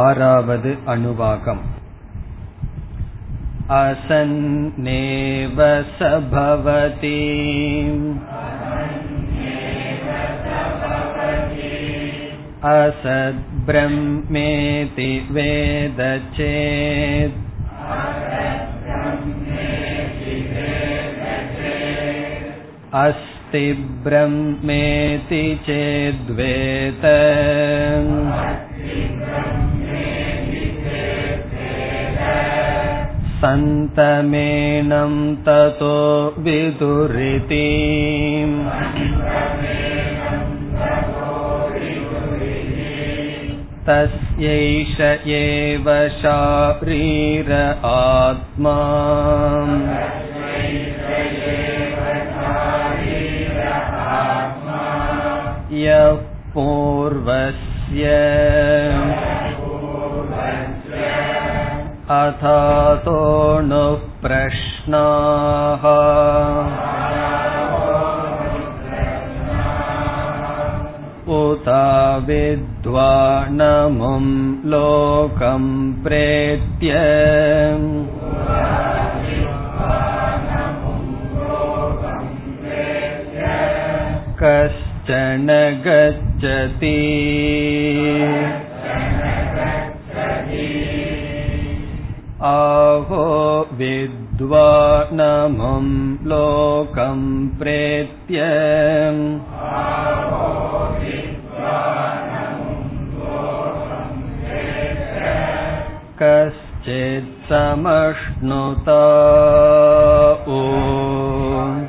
ஆறாவது அணுவாகம். அசன்னேவ சபவதி அசத் பிரம்மேதி வேதசேத் அஸ்தி பிரம்மேதி சேத்வேதம் சந்தமேனம் ததோ விதுரிதி. தஸ்யைஷ ஏவ ஷாரீர ஆத்மா யः பூர்வஸ்ய அதாதோ நுப் ப்ரஷ்னாஹ உதாவித்வானமும் லோகம் பிரேத்யம் கஷ்சன கச்சதி. ஆஹோ வித்வானமும் லோகம் பிரேத்யம் கஷ்சித் சமஷ்ணுதா ஓம்.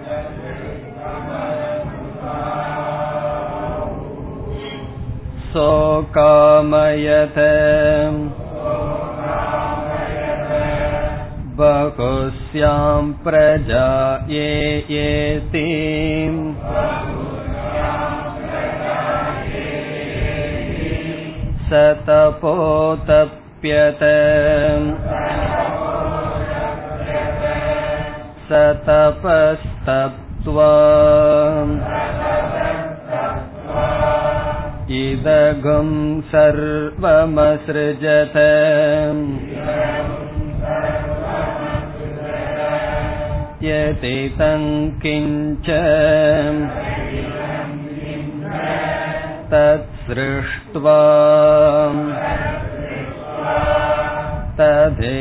சோகாமயதே பகுஸ்யாம் பிரஜாயேதி சதபோதப்யதே சதபஸ்தப்த்வா இதகம் சர்வமஸ்ருஜதே யதிதங் கிஞ்ச தத் ஸ்ருஷ்ட்வா ததேவானுப்ராவிஷதே.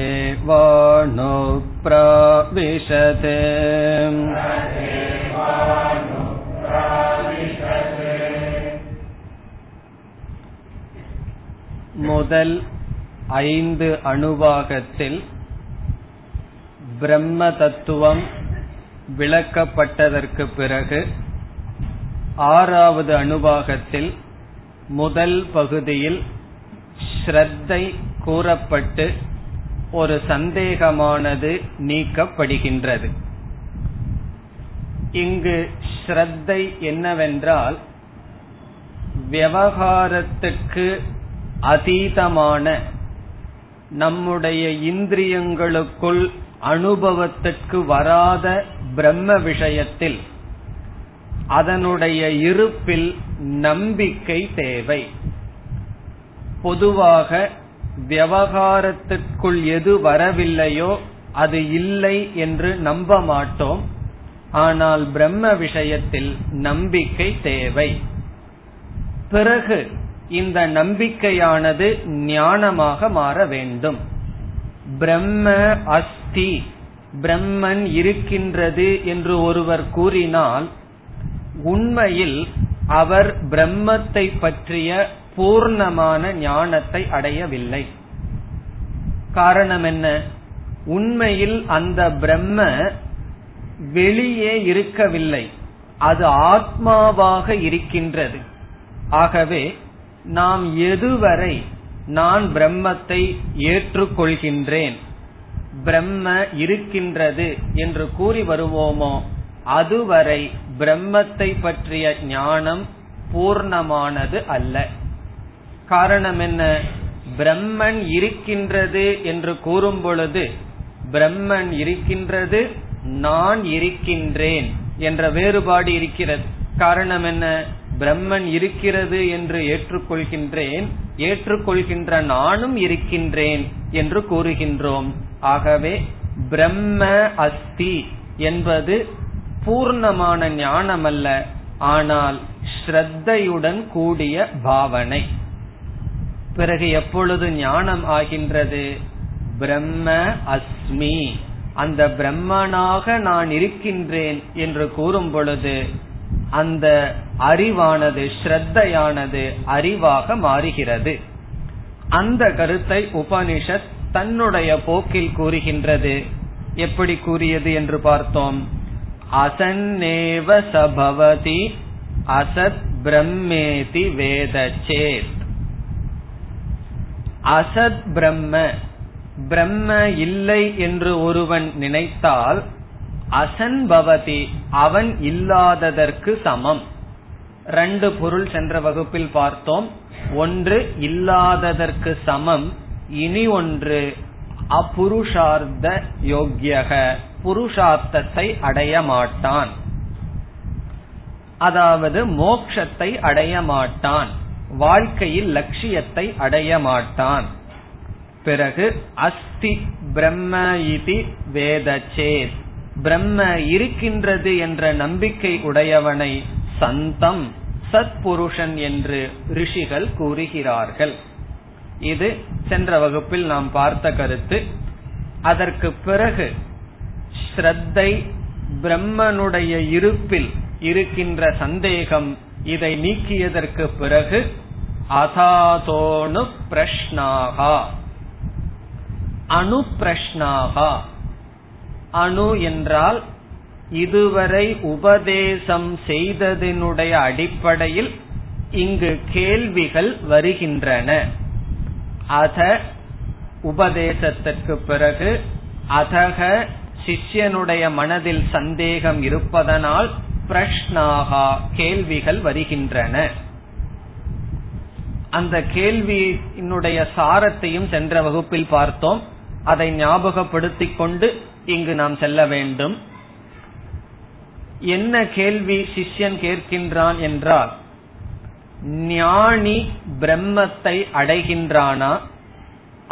முதல் 5 அணுவாகத்தில் பிரம்ம தத்துவம் விளக்கப்பட்டதற்கு பிறகு 6வது அணுவாகத்தில் முதல் பகுதியில் ஸ்ரத்தை கூறப்பட்டு ஒரு சந்தேகமானது நீக்கப்படுகின்றது. இங்கு ஸ்ரத்தை என்னவென்றால் விவகாரத்துக்கு அதீதமான நம்முடைய இந்திரியங்களுக்குள் அனுபவத்திற்கு வராத பிரம்ம விஷயத்தில் அதனுடைய இருப்பில் நம்பிக்கை தேவை. பொதுவாக விவகாரத்திற்குள் எது வரவில்லையோ அது இல்லை என்று நம்ப மாட்டோம். ஆனால் பிரம்ம விஷயத்தில் நம்பிக்கை தேவை. பிறகு இந்த நம்பிக்கையானது ஞானமாக மாற வேண்டும். பிரம்ம அஸ்தி, பிரம்மன் இருக்கின்றது என்று ஒருவர் கூறினால் உண்மையில் அவர் பிரம்மத்தை பற்றிய பூர்ணமான ஞானத்தை அடையவில்லை. காரணம் என்ன? உண்மையில் அந்த பிரம்ம வெளியே இருக்கவில்லை, அது ஆத்மாவாக இருக்கின்றது. ஆகவே நாம் எதுவரை நான் பிரம்மத்தை ஏற்றுக்கொள்கின்றேன், பிரம்ம இருக்கின்றது என்று கூறி வருவோமோ அதுவரை பிரம்மத்தை பற்றிய ஞானம் பூர்ணமானது அல்ல. காரணம் என்ன? பிரம்மன் இருக்கின்றது என்று கூறும் பொழுது பிரம்மன் இருக்கின்றது, நான் இருக்கின்றேன் என்ற வேறுபாடு இருக்கிறது. காரணம் என்ன? பிரம்மன் இருக்கிறது என்று ஏற்றுக்கொள்கின்றேன், ஏற்றுக்கொள்கின்ற நானும் இருக்கின்றேன் என்று கூறுகின்றோம். ஆகவே பிரம்ம அஸ்தி என்பது பூர்ணமான ஞானம் அல்ல, ஆனால் ஸ்ரத்தையுடன் கூடிய பாவனை. பிறகு எப்பொழுது ஞானம் ஆகின்றது? பிரம்ம அஸ்மி, அந்த பிரம்மனாக நான் இருக்கின்றேன் என்று கூறும் பொழுது அந்த அறிவானது, ஸ்ரத்தையானது அறிவாக மாறுகிறது. அந்த கருத்தை உபனிஷத் தன்னுடைய போக்கில் கூறுகின்றது. எப்படி கூறியது என்று பார்த்தோம். அசன்னேவ சபவதி அசத் பிரம்மேதி வேதசேத். அசத் பிரம்ம, பிரம்ம இல்லை என்று ஒருவன் நினைத்தால் அசன்பவதி, அவன் இல்லாததற்கு சமம். ரெண்டு பொருள் சென்ற வகுப்பில் பார்த்தோம். ஒன்று இல்லாததற்கு சமம், இனி ஒன்று அபுருஷார்த்த யோக்யக, புருஷார்த்தத்தை அடைய மாட்டான், அதாவது மோட்சத்தை அடைய மாட்டான், வாழ்க்கையில் லட்சியத்தை அடைய மாட்டான். பிறகு அஸ்தி பிரம்ம இதி வேதசேத், பிரம்ம இருக்கின்றது என்ற நம்பிக்கை உடையவனை சந்தம், சத்புருஷன் என்று ரிஷிகள் கூறுகிறார்கள். இது சென்ற வகுப்பில் நாம் பார்த்த கருத்து. அதற்கு பிறகு ஸ்ரத்தை, பிரம்மனுடைய இருப்பில் இருக்கின்ற சந்தேகம், இதை நீக்கியதற்கு பிறகு அதாதோனு பிரஷ்னாகா, அணு பிரஷ்னாகா. அணு என்றால் இதுவரை உபதேசம் செய்ததினுடைய அடிப்படையில் இங்கு கேள்விகள் வருகின்றன. அத உபதேசத்திற்கு பிறகு, அதக சிஷ்யனுடைய மனதில் சந்தேகம் இருப்பதனால் பிரஷ்னாகா கேள்விகள் வருகின்றன. அந்த கேள்வியினுடைய சாரத்தையும் சென்ற வகுப்பில் பார்த்தோம். அதை ஞாபகப்படுத்திக் கொண்டு இங்கு நாம் செல்ல வேண்டும். என்ன கேள்வி சிஷ்யன் கேட்கின்றான் என்றால், ஞானி பிரம்மத்தை அடைகின்றானா,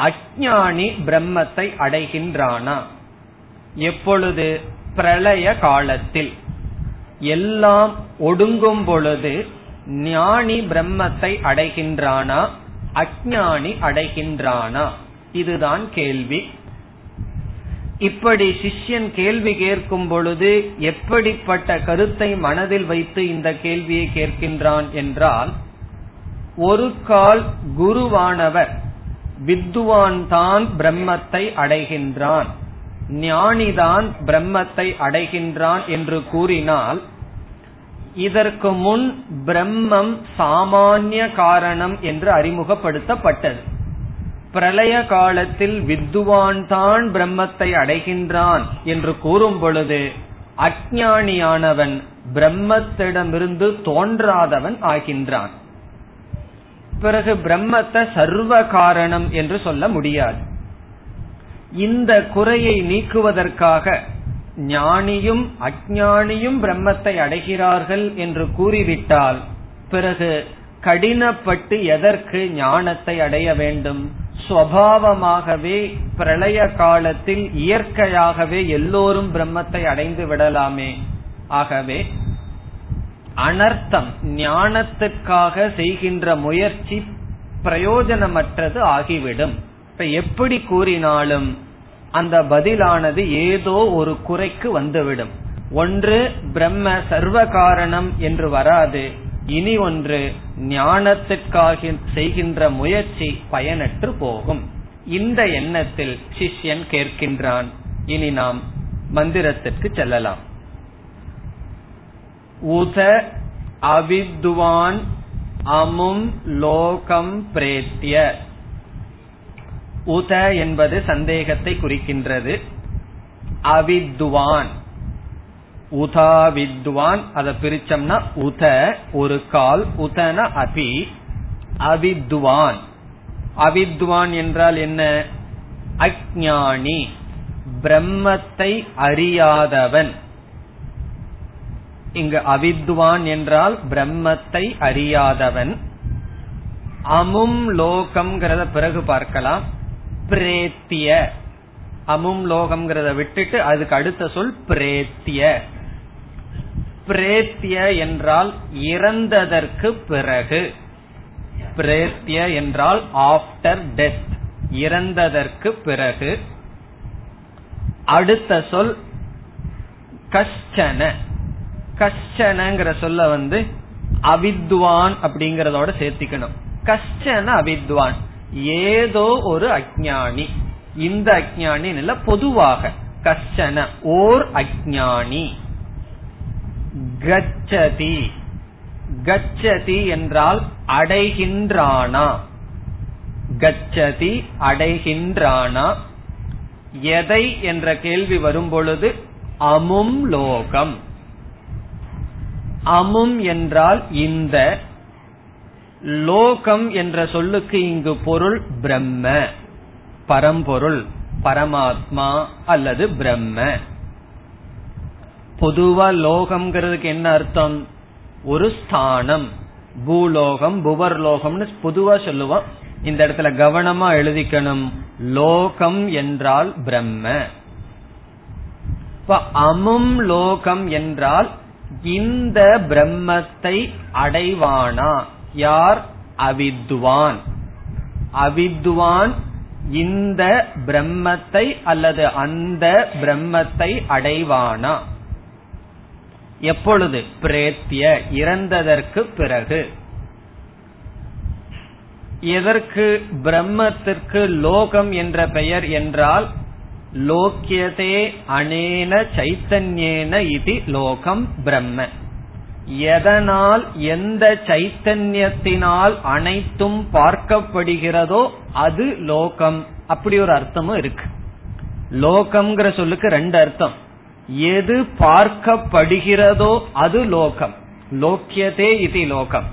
அஞ்ஞானி பிரம்மத்தை அடைகின்றானா? எப்பொழுது? பிரளய காலத்தில் எல்லாம் ஒடுங்கும் பொழுது ஞானி பிரம்மத்தை அடைகின்றானா, அஞ்ஞானி அடைகின்றானா? இதுதான் கேள்வி. இப்படி சிஷ்யன் கேள்வி கேட்கும் பொழுது எப்படிப்பட்ட கருத்தை மனதில் வைத்து இந்த கேள்வியை கேட்கின்றான் என்றால், ஒரு கால் குருவானவர் வித்வான் தான் பிரம்மத்தை அடைகின்றான், ஞானிதான் பிரம்மத்தை அடைகின்றான் என்று கூறினால், இதற்கு முன் பிரம்மம் சாமானிய காரணம் என்று அறிமுகப்படுத்தப்பட்டது. பிரளய காலத்தில் வித்வான் தான் பிரம்மத்தை அடைகின்றான் என்று கூறும் பொழுது அஞ்ஞானியானவன் பிரம்மத்திடமிருந்து தோன்றாதவன் ஆகின்றான். பிறகு பிரம்மத்தை சர்வ காரணம் என்று சொல்ல முடியாது. இந்த குறையை நீக்குவதற்காக ஞானியும் அஞ்ஞானியும் பிரம்மத்தை அடைகிறார்கள் என்று கூறிவிட்டால் பிறகு கடினப்பட்டு எதற்கு ஞானத்தை அடைய வேண்டும்? சுவாவமாகவே பிரளய காலத்தில் இயற்கையாகவே எல்லோரும் பிரம்மத்தை அடைந்து விடலாமே. ஆகவே அனர்த்தம், ஞானத்துக்காக செய்கின்ற முயற்சி பிரயோஜனமற்றது ஆகிவிடும். இப்ப எப்படி கூறினாலும் அந்த பதிலானது ஏதோ ஒரு குறைக்கு வந்துவிடும். ஒன்று பிரம்ம சர்வ காரணம் என்று வராது, இனி ஒன்று ஞானத்திற்காக செய்கின்ற முயற்சி பயனற்று போகும். இந்த எண்ணத்தில் சிஷ்யன் கேட்கின்றான். இனி நாம் மந்திரத்திற்கு செல்லலாம். உத அவித்வான் அமும் லோகம் பிரேத்ய. உத என்பது சந்தேகத்தை குறிக்கின்றது. அவித்வான், உதா வித்வான், அத பிரிச்சம்னா உத ஒரு கால், உதன அபி. அவித்வான், அவித்வான் என்றால் என்ன? அஞ்ஞானி, பிரம்மத்தை அறியாதவன். இங்கு அவித்வான் என்றால் பிரம்மத்தை அறியாதவன். அமும் லோகம் பிறகு பார்க்கலாம். பிரேத்திய, அமும் லோகம் விட்டுட்டு அதுக்கு அடுத்த சொல் பிரேத்திய. பிரேத்திய என்றால் இறந்ததற்கு பிறகு, பிரேத்திய என்றால் ஆப்டர் டெத், இறந்ததற்கு பிறகு. அடுத்த சொல் கஷ்டன. கஷ்டனங்கிற சொல்ல அவித்வான் அப்படிங்கறதோட சேர்த்திக்கணும். கஷ்டன அவித்வான், ஏதோ ஒரு அஞ்ஞானி, இந்த அஞ்ஞானி இல்ல, பொதுவாக கஷ்டன ஓர் அஞ்ஞானி. கச்சதி, கச்சதி என்றால் அடைகின்றானா, கச்சதி அடைகின்றானா. எதை என்ற கேள்வி வரும் பொழுது அமும் லோகம். அமும் என்றால் இந்த, லோகம் என்ற சொல்லுக்கு இங்கு பொருள் பிரம்ம, பரம்பொருள், பரமாத்மா அல்லது பிரம்ம. பொதுவா லோகம்ங்கிறதுக்கு என்ன அர்த்தம்? ஒரு ஸ்தானம், பூலோகம், புவர்லோகம்னு பொதுவா சொல்லுவோம். இந்த இடத்துல கவனமா எழுதிக்கணும், லோகம் என்றால் பிரம்ம. அமும் லோகம் என்றால் இந்த பிரம்மத்தை அடைவானா, யார்? அவித்வான். அவித்வான் இந்த பிரம்மத்தை அல்லது அந்த பிரம்மத்தை அடைவானா. எப்பொழுது? பிரேத்திய, இறந்ததற்கு பிறகு. எதற்கு பிரம்மத்திற்கு லோகம் என்ற பெயர் என்றால் லோக்கியதே அனேன சைத்தன்யேன இதி லோகம் பிரம்ம. எதனால், எந்த சைத்தன்யத்தினால் அனைத்தும் பார்க்கப்படுகிறதோ அது லோகம். அப்படி ஒரு அர்த்தமும் இருக்கு. லோகம்ங்கிற சொல்லுக்கு ரெண்டு அர்த்தம். எது பார்க்கப்படுகிறதோ அது லோகம், லோக்கியதே இதி லோகம்,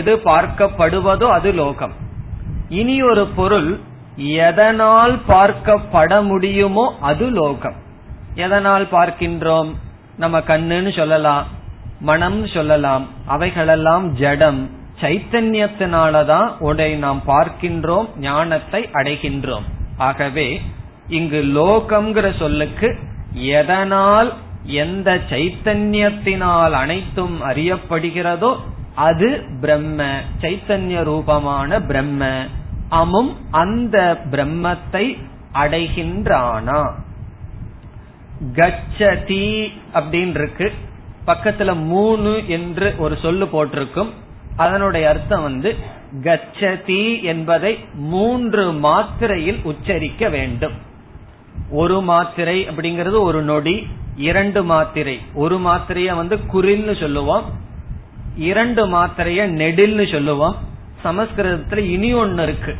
எது பார்க்கப்படுவதோ அது லோகம். இனி ஒரு பொருள், எதனால் பார்க்கப்பட முடியுமோ அது லோகம். எதனால் பார்க்கின்றோம்? நம்ம கண்ணுன்னு சொல்லலாம், மனம் சொல்லலாம், அவைகளெல்லாம் ஜடம். சைத்தன்யத்தினாலதான் உடை நாம் பார்க்கின்றோம், ஞானத்தை அடைகின்றோம். ஆகவே இங்கு லோகம்ங்கிற சொல்லுக்கு எதனால், எந்த சைத்தன்யத்தினால் அனைத்தும் அறியப்படுகிறதோ அது பிரம்ம, சைத்தன்ய ரூபமான பிரம்ம. அமும் அந்த பிரம்மத்தை அடைகின்றானா. கச்சதி அப்படின்னு இருக்கு, பக்கத்துல 3 என்று ஒரு சொல்லு போட்டிருக்கும். அதனுடைய அர்த்தம் கச்சதி என்பதை 3 மாத்திரையில் உச்சரிக்க வேண்டும். ஒரு மாத்திரை அப்படிங்கிறது ஒரு நொடி, 2 மாத்திரை. ஒரு மாத்திரைய குறில்னு சொல்லுவோம், 2 மாத்திரைய நெடில்னு சொல்லுவோம். சமஸ்கிருதத்துல இனி ஒன்னு இருக்கு,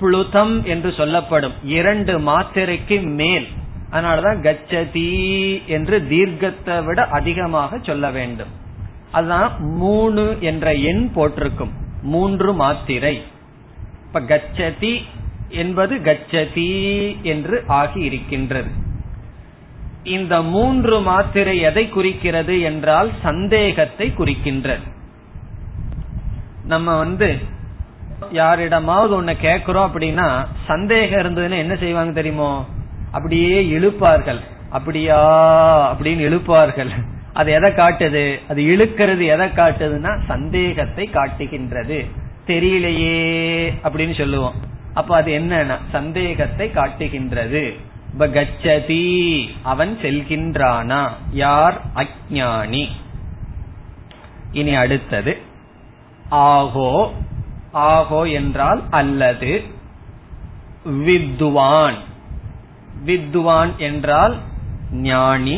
புளுதம் என்று சொல்லப்படும், 2 மாத்திரைக்கு மேல். அதனாலதான் கச்சதி என்று தீர்க்கத்தை விட அதிகமாக சொல்ல வேண்டும். அதுதான் 3 என்ற எண் போட்டிருக்கும், 3 மாத்திரை. இப்ப கச்சதி என்பது கச்சதி என்று ஆகி இருக்கின்றது. இந்த 3 மாத்திரை எதை குறிக்கிறது என்றால் சந்தேகத்தை குறிக்கின்றது. நம்ம யாரிடமாவது ஒண்ணு கேக்குறோம் அப்படின்னா சந்தேகம் இருந்ததுன்னு என்ன செய்வாங்க தெரியுமோ? அப்படியே இழுப்பார்கள், அப்படியா அப்படின்னு இழுப்பார்கள். அது எதை காட்டுது? அது இழுக்கிறது எதை காட்டுதுன்னா சந்தேகத்தை காட்டுகின்றது. தெரியலையே அப்படின்னு சொல்லுவோம். அப்ப அது என்னன்னா சந்தேகத்தை காட்டுகின்றது. கச்சதி, அவன் செல்கின்றானா, யார்? அஞ்ஞானி. இனி அடுத்தது ஆகோ. ஆகோ என்றால் அல்லது. வித்வான், வித்வான் என்றால் ஞானி.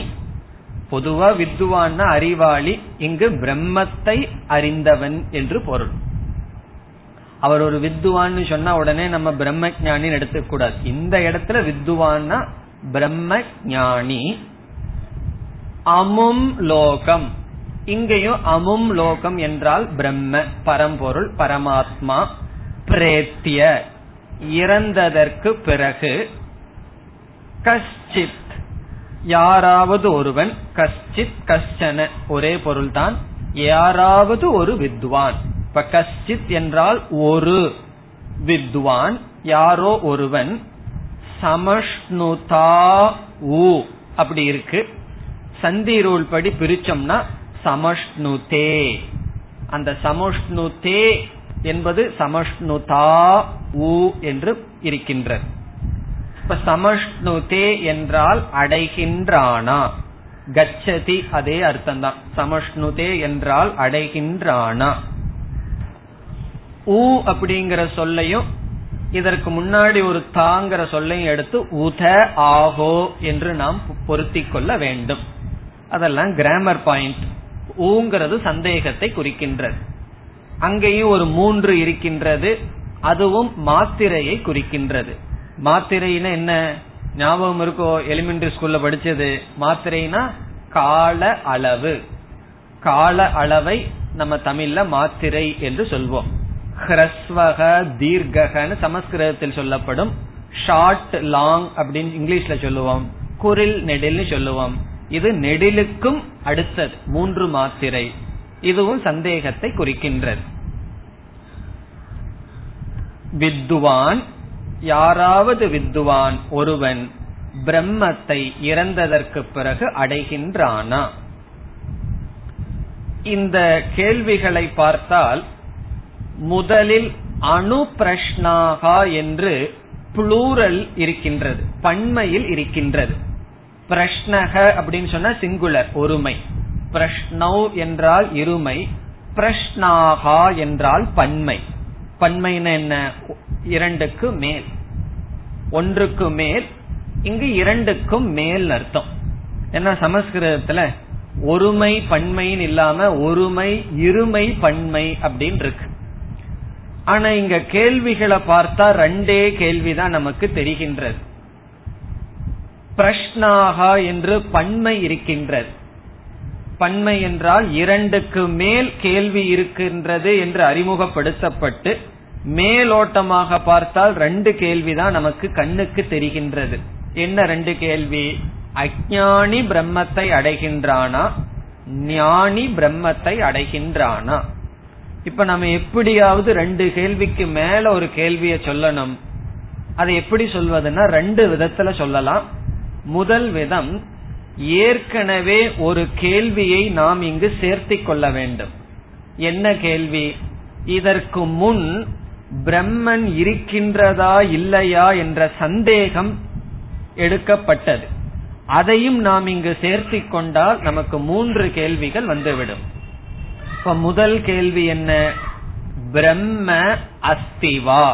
பொதுவா வித்வான்னா அறிவாளி, இங்கு பிரம்மத்தை அறிந்தவன் என்று பொருள். அவர் ஒரு வித்வான்னு சொன்னா உடனே நம்ம பிரம்ம ஞானின்னு எடுத்துக் கூடாது. இந்த இடத்துல வித்வான்னா பிரம்ம ஞானி. அமும் லோகம், இங்கேயும் அமும் லோகம் என்றால் பிரம்ம, பரம்பொருள், பரமாத்மா. பிரேத்திய, இறந்ததற்கு பிறகு. கஷ்டித், யாராவது ஒருவன், கஷ்டித் கஷ்டன ஒரே பொருள்தான், யாராவது ஒரு வித்வான். இப்ப கஷ்டித் என்றால் ஒரு வித்வான், யாரோ ஒருவன். சமஷ்ணுதா உ அப்படி இருக்கு, சந்தி ரூல் படி பிரிச்சோம்னா சமஷ்ணுதே. அந்த சமஷ்ணுதே என்பது சமஷ்ணுதா உ என்று இருக்கின்ற. இப்ப சமஷ்ணுதே என்றால் அடைகின்றானா, கச்சதி அதே அர்த்தம் தான். சமஷ்ணுதே என்றால் அடைகின்றானா. ஊ அப்படிங்கிற சொல்லையும் இதற்கு முன்னாடி ஒரு தாங்கிற சொல்லையும் எடுத்து உத ஆஹோ என்று நாம் பொருத்தி கொள்ள வேண்டும். அதெல்லாம் கிராமர் பாயிண்ட். ஊங்கிறது சந்தேகத்தை குறிக்கின்றது, அங்கேயும் ஒரு 3 இருக்கின்றது, அதுவும் மாத்திரையை குறிக்கின்றது. மாத்திரைனா என்ன ஞாபகம் இருக்கோ, எலிமெண்டரி ஸ்கூல்ல படிச்சது. மாத்திரைனா கால அளவு. கால அளவை நம்ம தமிழ்ல மாத்திரை என்று சொல்வோம். ஹ்ரஸ்வக தீர்கன்னு சமஸ்கிருதத்தில் சொல்லப்படும். ஷார்ட் லாங் அப்படின்னு இங்கிலீஷ்ல சொல்லுவோம். குரில் நெடில்னு சொல்லுவோம். இது நெடிலுக்கும் அடுத்தது 3 மாத்திரை. இதுவும் சந்தேகத்தை குறிக்கின்றது. வித்வான், யாராவது வித்வான் ஒருவன் பிரம்மத்தை இறந்ததற்கு பிறகு அடைகின்றானா. இந்த கேள்விகளை பார்த்தால் முதலில் அணு பிரஷ்னாகா என்று புளூரல் இருக்கின்றது, பன்மையில் இருக்கின்றது. பிரஷ்னக அப்படின்னு சொன்னா சிங்குலர் ஒருமை, பிரஷ்னௌ என்றால் இருமை, பிரஷ்னாகா என்றால் பன்மை. பன்மைனா என்ன? இரண்டுக்கு மேல், ஒன்றுக்கு மேல். இங்கு இரண்டுக்கும் மேல் அர்த்தம். ஏன்னா சமஸ்கிருதத்துல ஒருமை பன்மைன்னு இல்லாம ஒருமை இருமை பன்மை அப்படின்னு இருக்கு. ஆனா இங்க கேள்விகளை பார்த்தா ரெண்டே கேள்விதான் நமக்கு தெரிகின்றது. பிரஷ்னாகா என்று பன்மை இருக்கின்றது. பன்மை என்றால் இரண்டுக்கு மேல் கேள்வி இருக்கின்றது என்று அறிமுகப்படுத்தப்பட்டு மேலோட்டமாக பார்த்தால் 2 கேள்விதான் நமக்கு கண்ணுக்கு தெரிகின்றது. என்ன 2 கேள்வி? அஞ்ஞானி பிரம்மத்தை அடைகின்றானா, ஞானி பிரம்மத்தை அடைகின்றானா. இப்ப நம்ம எப்படியாவது 2 கேள்விக்கு மேல ஒரு கேள்வியை சொல்லணும். அதை எப்படி சொல்வதுன்னா 2 விதத்துல சொல்லலாம். முதல் விதம், ஏற்கனவே ஒரு கேள்வியை நாம் இங்கு சேர்த்து கொள்ள வேண்டும். என்ன கேள்வி? இதற்கு முன் பிரம்மன் இருக்கின்றதா இல்லையா என்ற சந்தேகம் எடுக்கப்பட்டது. அதையும் நாம் இங்கு சேர்த்து கொண்டால் நமக்கு 3 கேள்விகள் வந்துவிடும். இப்ப முதல் கேள்வி என்ன? பிரம்ம அஸ்திவா,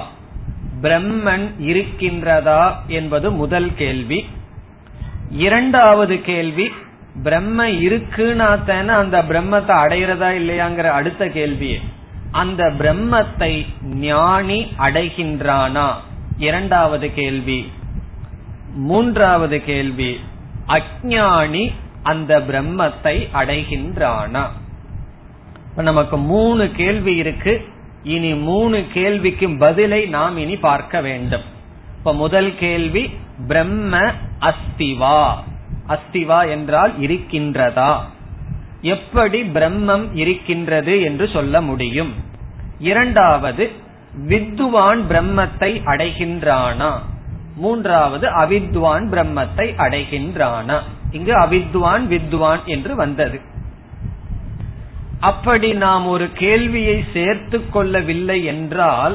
பிரம்மன் இருக்கின்றதா என்பது முதல் கேள்வி. இரண்டாவது கேள்வி, பிரம்ம இருக்குன்னா தானே அந்த பிரம்மத்தை அடைகிறதா இல்லையாங்கிற அடுத்த கேள்வியே. அந்த பிரம்மத்தை ஞானி அடைகின்றானா, இரண்டாவது கேள்வி. மூன்றாவது கேள்வி, அஞ்ஞானி அந்த பிரம்மத்தை அடைகின்றானா. இப்ப நமக்கு 3 கேள்வி இருக்கு. இனி 3 கேள்விக்கும் பதிலை நாம் இனி பார்க்க வேண்டும். இப்ப முதல் கேள்வி, பிரம்ம அஸ்திவா. அஸ்திவா என்றால் இருக்கின்றதா. எப்படி பிரம்மம் இருக்கின்றது என்று சொல்ல முடியும்? இரண்டாவது, வித்வான் பிரம்மத்தை அடைகின்றானா. மூன்றாவது, அவித்வான் பிரம்மத்தை அடைகின்றானா. இங்கு அவித்வான் வித்வான் என்று வந்தது. அப்படி நாம் ஒரு கேள்வியை சேர்த்து கொள்ளவில்லை என்றால்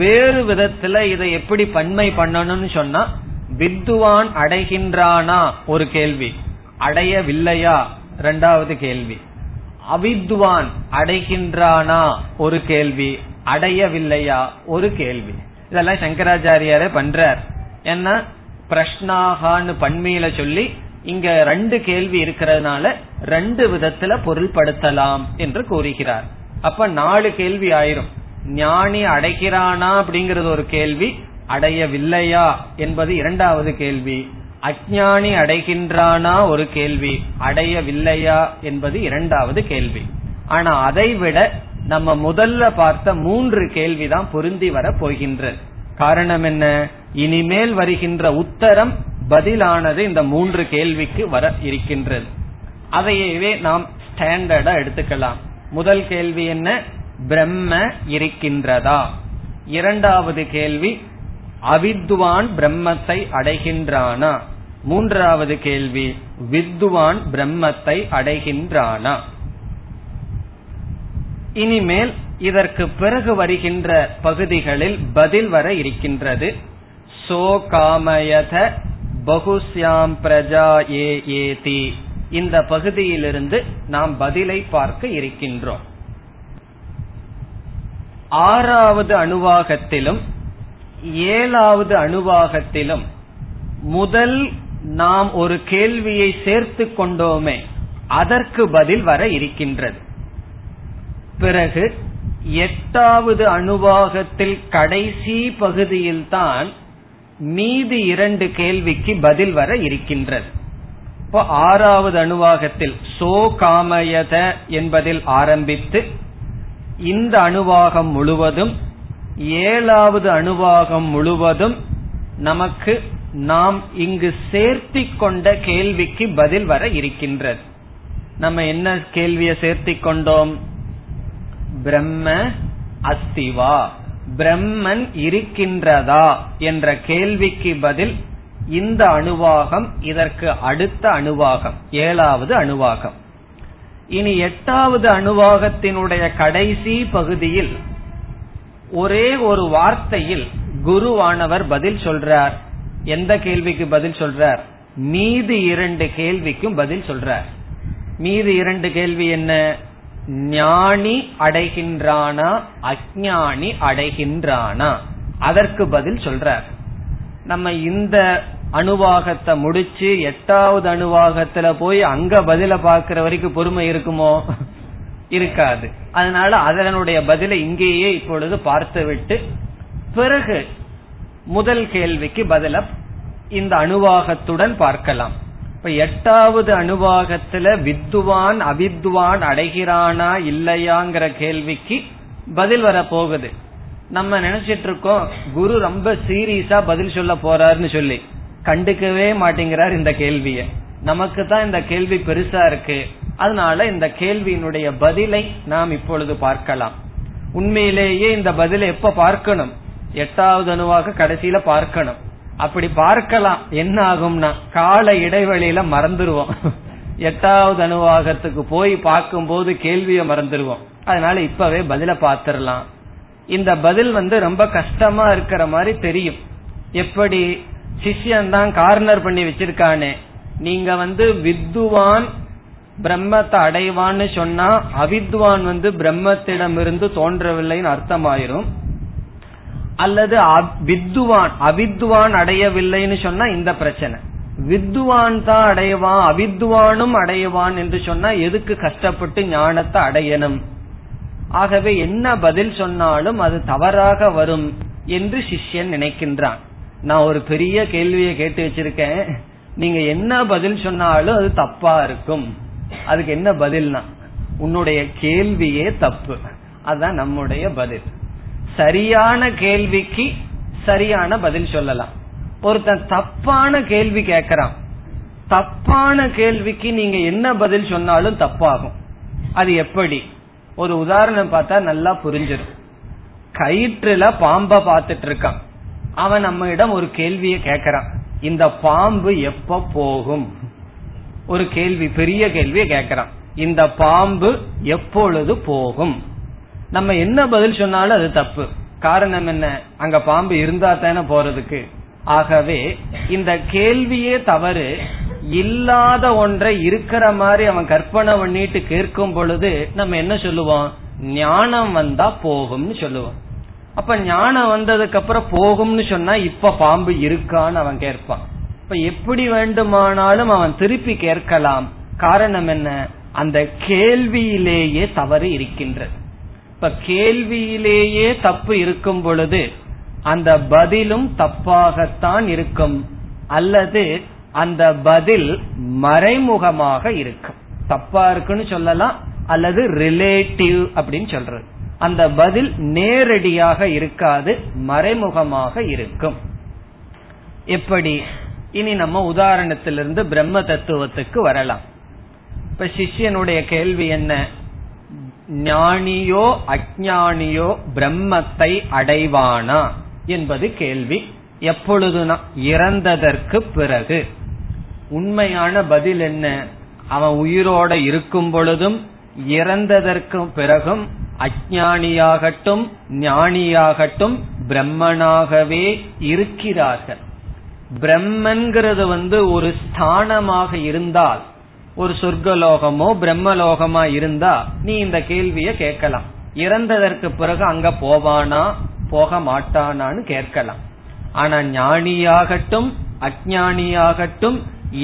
வேறு விதத்துல இதை எப்படி பன்மை பண்ணணும்னு சொன்னா, வித்வான் அடைகின்றானா ஒரு கேள்வி, அடையவில்லையா இரண்டாவது கேள்வி. அவித்வான் அடைகின்றானா ஒரு கேள்வி, அடையவில்லையா ஒரு கேள்வி. இதெல்லாம் சங்கராச்சாரியாரே பண்றார். ஏன்னா பிரஷ்னாகான்னு பன்மையில சொல்லி இங்க 2 கேள்வி இருக்கிறதுனால 2 விதத்துல பொருள்படுத்தலாம் என்று கூறுகிறார். அப்ப 4 கேள்வி ஆயிரும். ஞானி அடைகிறானா அப்படிங்கறது ஒரு கேள்வி, அடையவில்லையா என்பது இரண்டாவது கேள்வி, அஞ்ஞானி அடைகின்றானா ஒரு கேள்வி, அடையவில்லையா என்பது இரண்டாவது கேள்வி. ஆனா அதை விட நம்ம முதல்ல பார்த்த 3 கேள்விதான் பொருந்தி வர போகின்றது. காரணம் என்ன? இனிமேல் வருகின்ற உத்தரம் பதிலானது இந்த மூன்று கேள்விக்கு வர இருக்கின்றது. அதையவே நாம் ஸ்டாண்டர்டா எடுத்துக்கலாம். முதல் கேள்வி என்ன? பிரம்ம இருக்கின்றதா? இரண்டாவது கேள்வி அவித்வான் பிரம்மத்தை அடைகின்றானா? மூன்றாவது கேள்வி வித்வான் பிரம்மத்தை அடைகின்றானா? இனிமேல் இதற்கு பிறகு வருகின்ற பகுதிகளில் பதில் வர இருக்கின்றது. சோ காமயத பகுஸ்யாம் பிரஜா ஏதி, இந்த பகுதியிலிருந்து நாம் பதிலை பார்க்க இருக்கின்றோம். ஆறாவது அணுவாகத்திலும் ஏழாவது அணுவாகத்திலும் முதல் நாம் ஒரு கேள்வியை சேர்த்து கொண்டோமே, அதற்கு பதில் வர இருக்கின்றது. பிறகு எட்டாவது அணுவாகத்தில் கடைசி பகுதியில்தான் மீதி இரண்டு கேள்விக்கு பதில் வர இருக்கின்றது. இப்போ ஆறாவது அணுவாகத்தில் சோ காமயத என்பதில் ஆரம்பித்து இந்த அணுவாகம் முழுவதும், ஏழாவது அணுவாகம் முழுவதும் நமக்கு நாம் இங்கு சேர்த்தி கொண்ட கேள்விக்கு பதில் வர இருக்கின்றது. நம்ம என்ன கேள்வியை சேர்த்தி கொண்டோம்? பிரம்ம அஸ்திவா, பிரம்மன் இருக்கின்றதா என்ற கேள்விக்கு பதில் இந்த அணுவாகம், இதற்கு அடுத்த அணுவாகம், ஏழாவது அணுவாகம். இனி எட்டாவது அணுவாகத்தினுடைய கடைசி பகுதியில் ஒரே ஒரு வார்த்தையில் குருவானவர் பதில் சொல்றார். எந்த கேள்விக்கு பதில் சொல்றார்? மீதி இரண்டு கேள்விக்கும் பதில் சொல்றார். மீதி இரண்டு கேள்வி என்ன? ஞானி அடைகின்றானா, அஞ்ஞானி அடைகின்றானா, அதற்கு பதில் சொல்றார். நம்ம இந்த அணுவாகத்தை முடிச்சு எட்டாவது அணுவாகத்துல போய் அங்க பதில பாக்குற வரைக்கும் பொறுமை இருக்குமோ? இருக்காது. அதனால அதனுடைய பதிலை இங்கேயே இப்பொழுது பார்த்துவிட்டு பிறகு முதல் கேள்விக்கு பதில இந்த அணுவாகத்துடன் பார்க்கலாம். இப்ப எட்டாவது அணுவாகத்துல வித்துவான் அவித்வான் அடைகிறானா இல்லையாங்கிற கேள்விக்கு பதில் வர போகுது. நம்ம நினைச்சிட்டு இருக்கோம் குரு ரொம்ப சீரியஸா பதில் சொல்ல போறாருன்னு சொல்லி, கண்டுக்கவே மாட்டேங்கிறார் இந்த கேள்விய. நமக்கு தான் இந்த கேள்வி பெருசா இருக்கு, அதனால இந்த கேள்வியினுடைய பதிலை நாம் இப்பொழுது பார்க்கலாம். உண்மையிலேயே இந்த பதிலை எப்ப பார்க்கணும்? எட்டாவது அணுவாக கடைசியில பார்க்கணும். அப்படி பார்க்கலாம் என்ன ஆகும்னா கால இடைவெளியில மறந்துருவோம். எட்டாவது அணுவாகத்துக்கு போய் பார்க்கும் போது கேள்விய மறந்துருவோம். அதனால இப்பவே பதில பாத்திரலாம். இந்த பதில் ரொம்ப கஷ்டமா இருக்கிற மாதிரி தெரியும். எப்படி? சிஷ்யன் தான் கார்னர் பண்ணி வச்சிருக்கானே, நீங்க வித்வான் பிரம்மத்தை அடைவான்னு சொன்னா அவித்வான் பிரம்மத்திடமிருந்து தோன்றவில்லைன்னு அர்த்தமாயிரும். அல்லது வித்வான் அவித்வான் அடையவில்லைன்னு சொன்னா இந்த பிரச்சனை, வித்வான் தான் அடைவான் அவித்வானும் அடையவான் என்று சொன்னா எதுக்கு கஷ்டப்பட்டு ஞானத்தை அடையணும்? ஆகவே என்ன பதில் சொன்னாலும் அது தவறாக வரும் என்று சிஷ்யன் நினைக்கின்றான். நான் ஒரு பெரிய கேள்வியை கேட்டு வச்சிருக்கேன், நீங்க என்ன பதில் சொன்னாலும் அது தப்பா இருக்கும். அதுக்கு என்ன பதில்னா உன்னுடைய கேள்வியே தப்பு. அதான் நம்முடைய பதில். சரியான கேள்விக்கு சரியான பதில் சொல்லலாம். ஒருத்தன் தப்பான கேள்வி கேட்கறான், தப்பான கேள்விக்கு நீங்க என்ன பதில் சொன்னாலும் தப்பாகும். அது எப்படி? ஒரு உதாரணம் பார்த்தா நல்லா புரிஞ்சிடும். கயிற்றுல பாம்ப பாத்துட்டு இருக்கான் அவன், நம்ம இடம் ஒரு கேள்வியை கேட்கறான், இந்த பாம்பு எப்ப போகும்? ஒரு கேள்வி, பெரிய கேள்வியை கேட்கறான், இந்த பாம்பு எப்பொழுது போகும்? நம்ம என்ன பதில் சொன்னாலும் அது தப்பு. காரணம் என்ன? அங்க பாம்பு இருந்தா தானே போறதுக்கு. ஆகவே இந்த கேள்வியே தவறு. இல்லாத ஒன்றை இருக்கிற மாதிரி அவன் கற்பனை பண்ணிட்டு கேட்கும் பொழுது நம்ம என்ன சொல்லுவோம்? ஞானம் வந்தா போகும்னு சொல்லுவோம். அப்ப ஞானம் வந்ததுக்கு அப்புறம் போகும்னு சொன்னா இப்ப பாம்பு இருக்கான்னு அவன் கேட்பான். இப்ப எப்படி வேண்டுமானாலும் அவன் திருப்பி கேட்கலாம். காரணம் என்ன? அந்த கேள்வியிலேயே தவறு இருக்கின்றது. இப்ப கேள்வியிலேயே தப்பு இருக்கும் பொழுது அந்த பதிலும் தப்பாகத்தான் இருக்கும். அல்லது அந்த பதில் மறைமுகமாக இருக்கும். தப்பா இருக்குன்னு சொல்லலாம், அல்லது ரிலேட்டிவ் அப்படின்னு சொல்றது. அந்த பதில் நேரடியாக இருக்காது, மறைமுகமாக இருக்கும். எப்படி? இனி நம்ம உதாரணத்திலிருந்து பிரம்ம தத்துவத்துக்கு வரலாம். இப்ப சிஷ்யனுடைய கேள்வி என்ன? ஞானியோ அஞ்ஞானியோ பிரம்மத்தை அடைவானா என்பது கேள்வி. எப்பொழுதுனா இறந்ததற்கு பிறகு. உண்மையான பதில் என்ன? அவன் உயிரோட இருக்கும் பொழுதும் இறந்ததற்கு பிறகும் அஞ்ஞானியாகட்டும் ஞானியாகட்டும் பிரம்மனாகவே இருக்கிறார்கள். பிரம்மன்கிறது ஒரு ஸ்தானமாக இருந்தால், ஒரு சொர்க்கலோகமோ பிரம்மலோகமா இருந்தா நீ இந்த கேள்விய கேட்கலாம். இறந்ததற்கு பிறகு அங்க போவானா போக மாட்டானான்னு கேட்கலாம். ஆனா ஞானியாகட்டும் அஞ்ஞானியாகட்டும்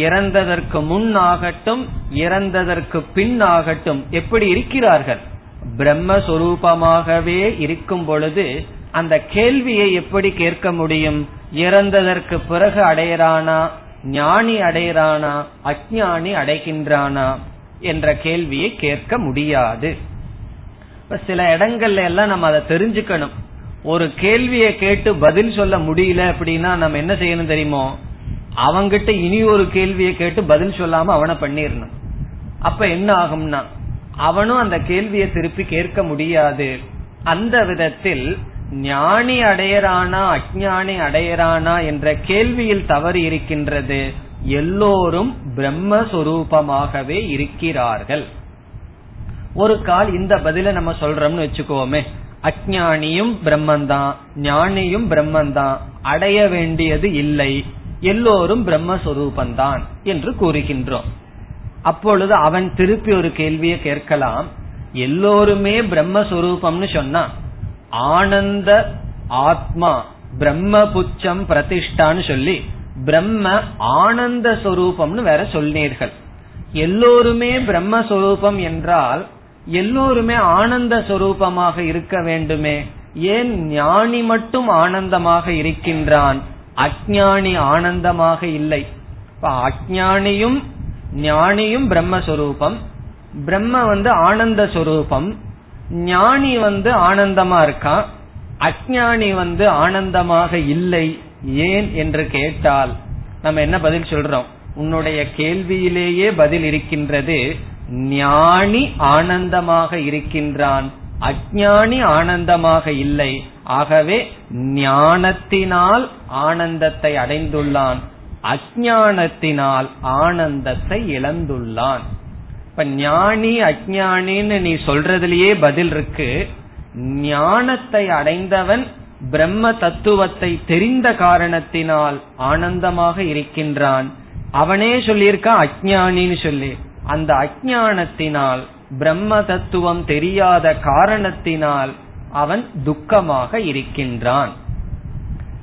இறந்ததற்கு முன் ஆகட்டும் இறந்ததற்கு பின் ஆகட்டும் எப்படி இருக்கிறார்கள்? பிரம்மஸ்வரூபமாகவே இருக்கும் பொழுது அந்த கேள்வியை எப்படி கேட்க முடியும்? இறந்ததற்கு பிறகு அடையறானா, ஞானி அடையறானா, அஞ்ஞானி அடைகின்றானா என்ற கேள்வியை கேட்க முடியாது. சில இடங்கள்ல எல்லாம் நம்ம அதை தெரிஞ்சுக்கணும். ஒரு கேள்வியை கேட்டு பதில் சொல்ல முடியல அப்படின்னா நம்ம என்ன செய்யணும் தெரியுமோ? அவங்கிட்ட இனி ஒரு கேள்வியை கேட்டு பதில் சொல்லாம அவனை பண்ணிடணும். அப்ப என்ன ஆகும்னா அவனும் அந்த கேள்வியை திருப்பி கேட்க முடியாது. அந்த விதத்தில் ஞானி அடையறானா அஞ்ஞானி அடையறானா என்ற கேள்வியில் தவறு இருக்கின்றது. எல்லோரும் பிரம்மஸ்வரூபமாகவே இருக்கிறார்கள். ஒரு கால் இந்த பதில நம்ம சொல்றோம்னு வச்சுக்கோமே, அஞ்ஞானியும் பிரம்மந்தான் ஞானியும் பிரம்மந்தான், அடைய வேண்டியது இல்லை, எல்லோரும் பிரம்மஸ்வரூபந்தான் என்று கூறுகின்றோம். அப்பொழுது அவன் திருப்பி ஒரு கேள்வியை கேட்கலாம். எல்லோருமே பிரம்மஸ்வரூபம்னு சொன்னா ஆனந்த ஆத்மா பிரம்மபுச்சம் பிரதிஷ்டான்னு சொல்லி பிரம்ம ஆனந்த சொரூபம்னு வேற சொன்னீர்கள். எல்லோருமே பிரம்மஸ்வரூபம் என்றால் எல்லோருமே ஆனந்த சொரூபமாக இருக்க வேண்டுமே. ஏன் ஞானி மட்டும் ஆனந்தமாக இருக்கின்றான், அஞ்ஞானி ஆனந்தமாக இல்லை? அஞ்ஞானியும் ஞானியும் பிரம்மஸ்வரூபம், பிரம்ம ஆனந்த சொரூபம், ஞானி ஆனந்தமா இருக்கான், அஞ்ஞானி ஆனந்தமாக இல்லை, ஏன் என்று கேட்டால் நம்ம என்ன பதில் சொல்றோம்? உன்னுடைய கேள்வியிலேயே பதில் இருக்கின்றது. ஞானி ஆனந்தமாக இருக்கின்றான், அஞ்ஞானி ஆனந்தமாக இல்லை, ஆகவே ஞானத்தினால் ஆனந்தத்தை அடைந்துள்ளான், அஞ்ஞானத்தினால் ஆனந்தத்தை இழந்துள்ளான். இப்ப ஞானி அஞ்ஞானின்னு நீ சொல்றதுலயே பதில் இருக்கு. ஞானத்தை அடைந்தவன் பிரம்ம தத்துவத்தை தெரிந்த காரணத்தினால் ஆனந்தமாக இருக்கின்றான். அவனே சொல்லியிருக்கான் அஞ்ஞானின்னு சொல்லி. அந்த அஞ்ஞானத்தினால் பிரம்ம தத்துவம் தெரியாத காரணத்தினால் அவன் துக்கமாக இருக்கின்றான்.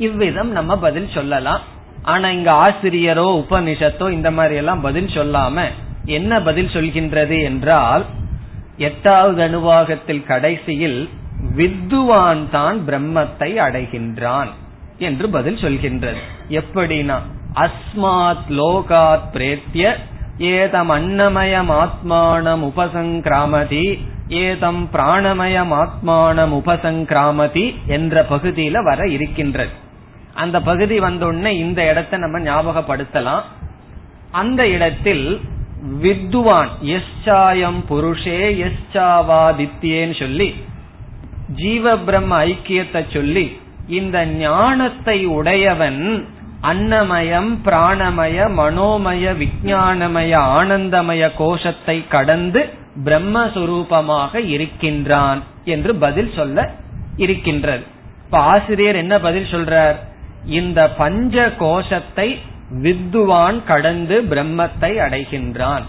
இவ்விதம் நம்ம பதில் சொல்லலாம். ஆனா இங்க ஆசிரியரோ உபனிஷத்தோ இந்த மாதிரி எல்லாம் பதில் சொல்லாம என்ன பதில் சொல்கின்றது என்றால், எட்டாவது அனுவாகத்தில் கடைசியில் வித்துவான் தான் பிரம்மத்தை அடைகின்றான் என்று பதில் சொல்கின்றது. எப்படின்னா அஸ்மாத் லோகாத் பிரேத்ய ஏதம் அன்னமயம் ஆத்மானம் உபசங்கிராமதி ஏதம் பிராணமயம் ஆத்மானம் உபசங்கிராமதி என்ற பகுதியில வர இருக்கின்றது. அந்த பகுதி வந்தோடனே இந்த இடத்தை நம்ம ஞாபகப்படுத்தலாம். அந்த இடத்தில் வித்வான் எஸ்சாயம் புருஷே எஸ்சாவாதித்யேன்னு சொல்லி ஜீவ பிரம்ம ஐக்கியத்தை சொல்லி இந்த ஞானத்தை உடையவன் அன்னமயம் பிராணமய மனோமய விஞ்ஞானமய ஆனந்தமய கோஷத்தை கடந்து பிரம்மஸ்வரூபமாக இருக்கின்றான் என்று பதில் சொல்ல இருக்கின்றது. இப்ப ஆசிரியர் என்ன பதில் சொல்றார்? இந்த பஞ்ச கோஷத்தை வித்துவான் கடந்து பிரம்மத்தை அடைகின்றான்.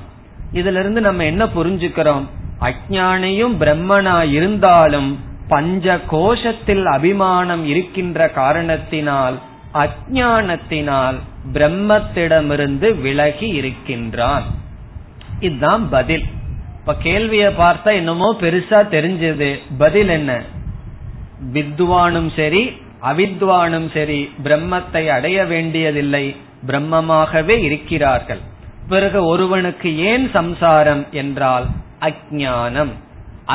இதுல இருந்து நம்ம என்ன புரிஞ்சுக்கிறோம்? அஞ்ஞானியும் பிரம்மனா இருந்தாலும் பஞ்ச கோஷத்தில் அபிமானம் இருக்கின்ற காரணத்தினால் அஞ்ஞானத்தினால் பிரம்மத்திடமிருந்து விலகி இருக்கின்றான். இதுதான் பதில். இப்ப கேள்விய பார்த்தா என்னமோ பெருசா தெரிஞ்சது, பதில் என்ன? வித்வானும் சரி அவித்வானும் சரி பிரம்மத்தை அடைய வேண்டியதில்லை, பிரம்மமாகவே இருக்கிறார்கள். பிறகு ஒருவனுக்கு ஏன் சம்சாரம் என்றால் அஞ்ஞானம்,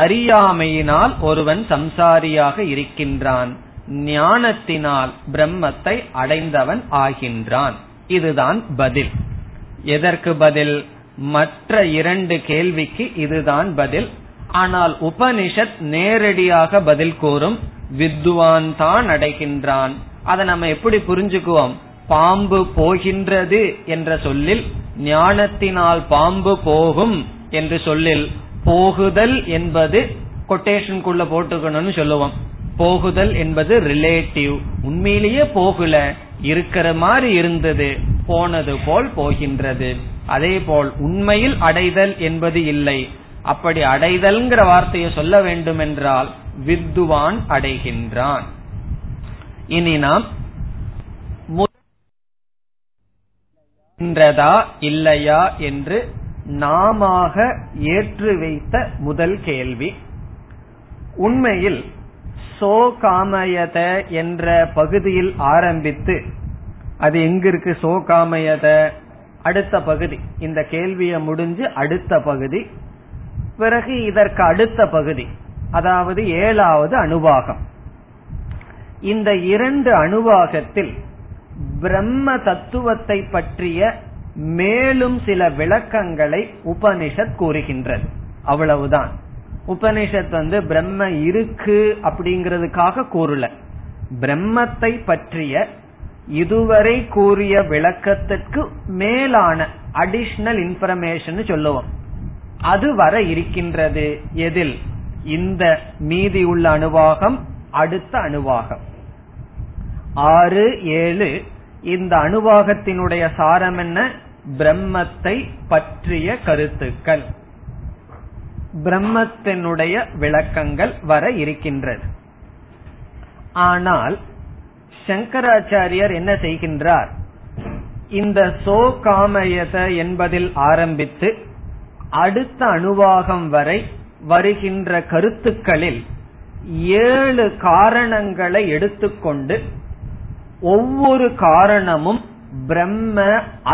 அறியாமையினால் ஒருவன் சம்சாரியாக இருக்கின்றான், ஞானத்தினால் பிரம்மத்தை அடைந்தவன் ஆகின்றான். இதுதான் பதில். எதற்கு பதில்? மற்ற இரண்டு கேள்விக்கு இதுதான் பதில். ஆனால் உபனிஷத் நேரடியாக பதில் கூறும், வித்வான் தான் அடைகின்றான். அதை நம்ம எப்படி புரிஞ்சுக்குவோம்? பாம்பு போகின்றது என்ற சொல்லில் ஞானத்தினால் பாம்பு போகும் என்று சொல்லில் போகுதல் என்பது கொட்டேஷனுக்குள்ள போட்டுக்கணும்னு சொல்லுவோம். போகுதல் என்பது ரிலேட்டிவ், உண்மையிலேயே போகல, இருக்கிற மாதிரி இருந்தது, போனது போல் போகின்றது. அதே போல் உண்மையில் அடைதல் என்பது இல்லை. அப்படி அடைதல்ங்கிற வார்த்தையை சொல்ல வேண்டும் என்றால் வித்வான் அடைகின்றான். இனி நாம் இல்லையா என்று நாம ஏற்று வைத்த முதல் கேள்வி. உண்மையில் சோ காமயத என்ற பகுதியில் ஆரம்பித்து அது எங்கிருக்கு? சோ காமயத அடுத்த பகுதி. இந்த கேள்வியை முடிஞ்சு அடுத்த பகுதி, பிறகு இதற்கு அடுத்த பகுதி, அதாவது ஏழாவது அணுவாகம். இந்த இரண்டு அணுவாகத்தில் பிரம்ம தத்துவத்தை பற்றிய மேலும் சில விளக்கங்களை உபனிஷத் கூறுகின்றது. அவ்வளவுதான். உபனிஷத் பிரம்ம இருக்கு அப்படிங்கிறதுக்காக கூறல, பிரம்மத்தை பற்றிய இதுவரை கூறிய விளக்கத்திற்கு மேலான அடிஷனல் இன்ஃபர்மேஷன் சொல்லுவோம். அது வர இருக்கின்றது. எதில்? இந்த மீதி உள்ள அணுவாகம், அடுத்த அணுவாகம் 6, 7. இந்த அணுவாகத்தினுடைய சாரம் என்ன? பிரம்மத்தை பற்றிய கருத்துக்கள், பிரம்மத்தினுடைய விளக்கங்கள் வர இருக்கின்றது. ஆனால் சங்கராச்சாரியர் என்ன செய்கின்றார்? இந்த சோ காமயத என்பதில் ஆரம்பித்து அடுத்த அணுவாகம் வரை வருகின்ற கருத்துக்களில் 7 காரணங்களை எடுத்துக்கொண்டு ஒவ்வொரு காரணமும் பிரம்ம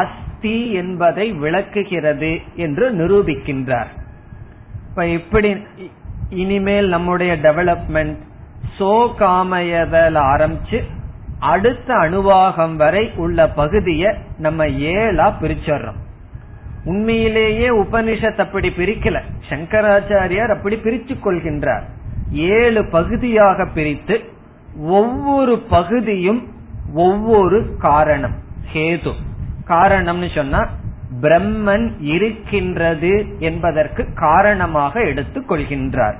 அஸ்தி என்பதை விளக்குகிறது என்று நிரூபிக்கின்றார். இப்ப எப்படி இனிமேல் நம்முடைய டெவலப்மெண்ட்? சோ காமயதல் ஆரம்பிச்சு அடுத்த அணுவாகம் வரை உள்ள பகுதியை நம்ம 7 பிரிச்சறோம். உண்மையிலேயே உபனிஷத் அப்படி பிரிக்கல, சங்கராச்சாரியார் அப்படி பிரிச்சு கொள்கின்றார். 7 பகுதியாக பிரித்து ஒவ்வொரு பகுதியும் ஒவ்வொரு காரணம், ஹேது. காரணம்னு சொன்னா பிரம்மன் இருக்கின்றது என்பதற்கு காரணமாக எடுத்துக் கொள்கின்றார்.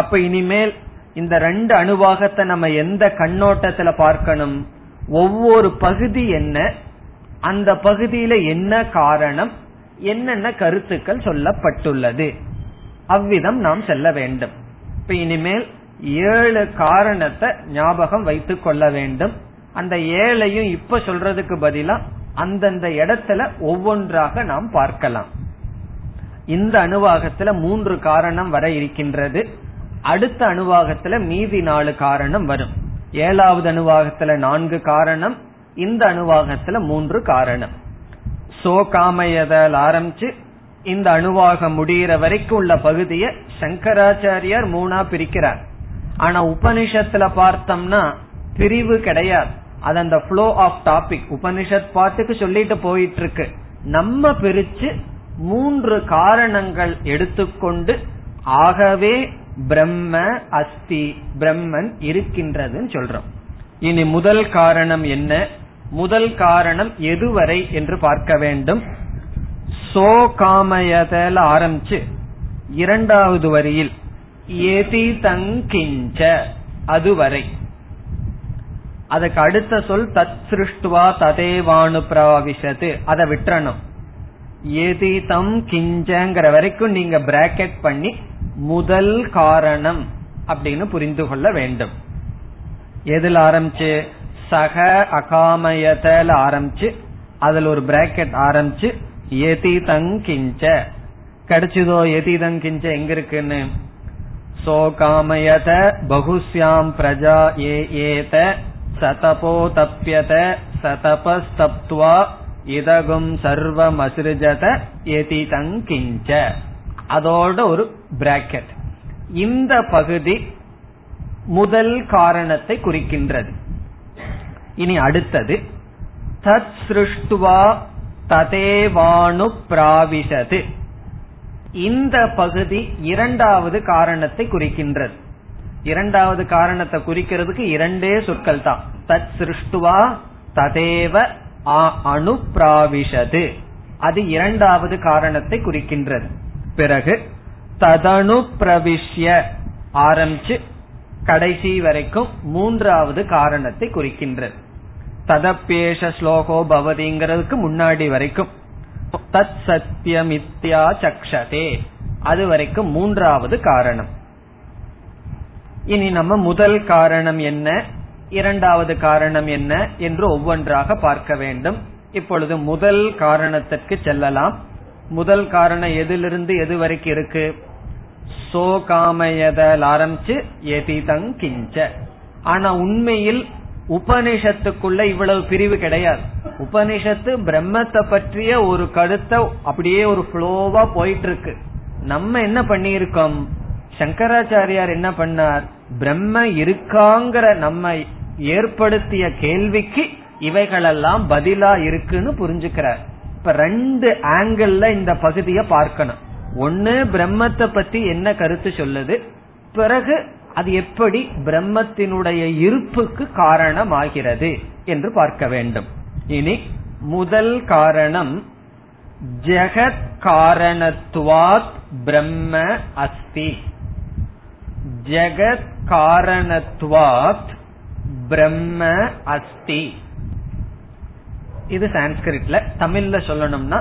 அப்ப இனிமேல் இந்த 2 அணுவாகத்தை நம்ம எந்த கண்ணோட்டத்துல பார்க்கணும்? ஒவ்வொரு பகுதி என்ன, அந்த பகுதியில என்ன காரணம், என்னென்ன கருத்துக்கள் சொல்லப்பட்டுள்ளது, அவ்விதம் நாம் செல்ல வேண்டும். இப்ப இனிமேல் 7 காரணத்தை ஞாபகம் வைத்துக் கொள்ள வேண்டும். அந்த 7ஐயும் இப்ப சொல்றதுக்கு பதிலா அந்தந்த இடத்துல ஒவ்வொன்றாக நாம் பார்க்கலாம். இந்த அணுவாகத்துல 3 காரணம் வர இருக்கின்றது. அடுத்த அணுவாகத்துல மீதி 4 காரணம் வரும். 7வது அணுவாகத்துல 4 காரணம், இந்த அணுவாகத்துல 3 காரணம். சோ காமயதால் ஆரம்பிச்சு இந்த அணுவாகம் முடிகிற வரைக்கும் உள்ள பகுதியை சங்கராச்சாரியார் 3 பிரிக்கிறார். ஆனா உபனிஷத்துல பார்த்தோம்னா பிரிவு கிடையாது. அது அந்த ஃப்ளோ ஆஃப் டாபிக். உபனிஷத் பாட்டுக்கு சொல்லிட்டு போயிட்டு இருக்கு. நம்ம பிரிச்சு 3 காரணங்கள் எடுத்துக்கொண்டு ஆகவே பிரம்ம அஸ்தி, பிரம்மன் இருக்கின்றதுன்னு சொல்றோம். இனி முதல் காரணம் என்ன? முதல் காரணம் எதுவரை என்று பார்க்க வேண்டும். சோ காமயதல ஆரம்பிச்சு 2வது வரியில் ஏதி தங்கிஞ்ச, அதுவரை. அதுக்கு அடுத்த சொல் தத் சிருஷ்டுவா ததேவானு பிராவிசது, அதை விட்டுறணும். ஏதி தம் கிஞ்சங்கிற வரைக்கும் நீங்க பிராக்கெட் பண்ணி முதல் காரணம் அப்படின்னு புரிந்து கொள்ள வேண்டும். எதில் ஆரம்பிச்சு? சக அகாமயதல ஆரம்பிச்சு அதுல ஒரு பிராக்கெட் ஆரம்பிச்சு ஏதி தங்கிஞ்ச கிடைச்சதோ. ஏதி தங்கிஞ்ச எங்க இருக்குன்னு? சோ காமயத பகுஸ்யாம் பிரஜா ஏ ஏத சதபோ தப்யத சதபஸ்தப்த்வா இதகும் சர்வம் அசிருஜத ஏதி தங்கிஞ்ச, அதோட ஒரு பிராக்கெட். இந்த பகுதி முதல் காரணத்தை குறிக்கின்றது. இனி அடுத்தது தத் ஸ்ருஷ்டுவா ததேவானுப்ராவிசது. இந்த பகுதி இரண்டாவது காரணத்தை குறிக்கின்றது. இரண்டாவது காரணத்தை குறிக்கிறதுக்கு இரண்டே சொற்கள் தான். தத் சிருஷ்டுவா ததேவ அனுப்ராவிஷது, அது இரண்டாவது காரணத்தை குறிக்கின்றது. பிறகு ததனு பிரவிஷ்ய ஆரம்பிச்சு கடைசி வரைக்கும் மூன்றாவது காரணத்தை குறிக்கின்றது. ததப்பேஷ ஸ்லோகோ பவதிங்கிறதுக்கு முன்னாடி வரைக்கும் தத் சத்யமித்யா சக்ஷதே, அது வரைக்கும் மூன்றாவது காரணம். இனி நம்ம முதல் காரணம் என்ன, இரண்டாவது காரணம் என்ன என்று ஒவ்வொன்றாக பார்க்க வேண்டும். இப்பொழுது முதல் காரணத்திற்கு செல்லலாம். முதல் காரணம் எதிலிருந்து எது வரைக்கும் இருக்கு? சோ காமயதல் ஆரம்பிச்சு எதிதங் கிஞ்ச. ஆனா உண்மையில் உபனிஷத்துக்குள்ள இவ்வளவு பிரிவு கிடையாது. உபனிஷத்து பிரம்மத்தை பற்றிய ஒரு கருத்தை அப்படியே ஒரு ஃப்ளோவா போயிட்டு இருக்கு. நம்ம என்ன பண்ணியிருக்கோம், சங்கராச்சாரியார் என்ன பண்ணார், பிரம்ம இருக்காங்கிற நம்ம ஏற்படுத்திய கேள்விக்கு இவைகளெல்லாம் பதிலா இருக்குன்னு புரிஞ்சுக்கிறார். இப்ப ரெண்டு ஆங்கிள் இந்த பகுதியை பார்க்கணும். ஒன்னு பிரம்மத்தை பத்தி என்ன கருத்து சொல்லுது, பிறகு அது எப்படி பிரம்மத்தினுடைய இருப்புக்கு காரணமாகிறது என்று பார்க்க வேண்டும். இனி முதல் காரணம் ஜெகத் காரணத்துவாத் பிரம்ம அஸ்தி. ஜெகத் காரணத்துவாத் பிரம்ம அஸ்தி. இது சான்ஸ்கிரிட்ல, தமிழ்ல சொல்லணும்னா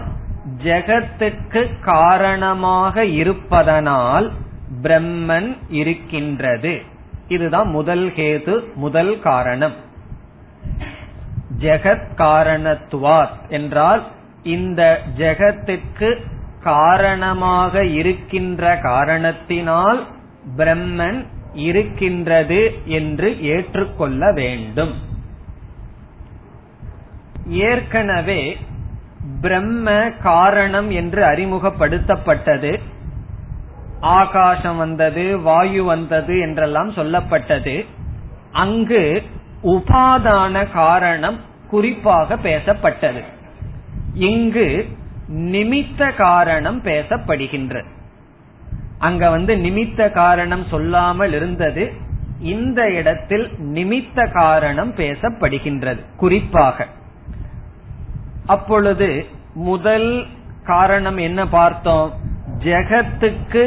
ஜெகத்துக்கு காரணமாக இருப்பதனால் பிரம்மன் இருக்கின்றது. இதுதான் முதல் கேது, முதல் காரணம். ஜெகத் காரணத்துவாத் என்றால் இந்த ஜெகத்துக்கு காரணமாக இருக்கின்ற காரணத்தினால் பிரம்மன் இருக்கின்றது என்று ஏற்றுக்கொள்ள வேண்டும். ஏற்கனவே பிரம்ம காரணம் என்று அறிமுகப்படுத்தப்பட்டது. ஆகாசம் வந்தது, வாயு வந்தது என்றெல்லாம் சொல்லப்பட்டது. அங்கு உபாதான காரணம் குறிப்பாக பேசப்பட்டது. இங்கு நிமித்த காரணம் பேசப்படுகின்றது. அங்க நிமித்த காரணம் சொல்லாமல் இருந்தது, இந்த இடத்தில் நிமித்த காரணம் பேசப்படுகின்றது குறிப்பாக. அப்பொழுது முதல் காரணம் என்ன பார்த்தோம், ஜெகத்துக்கு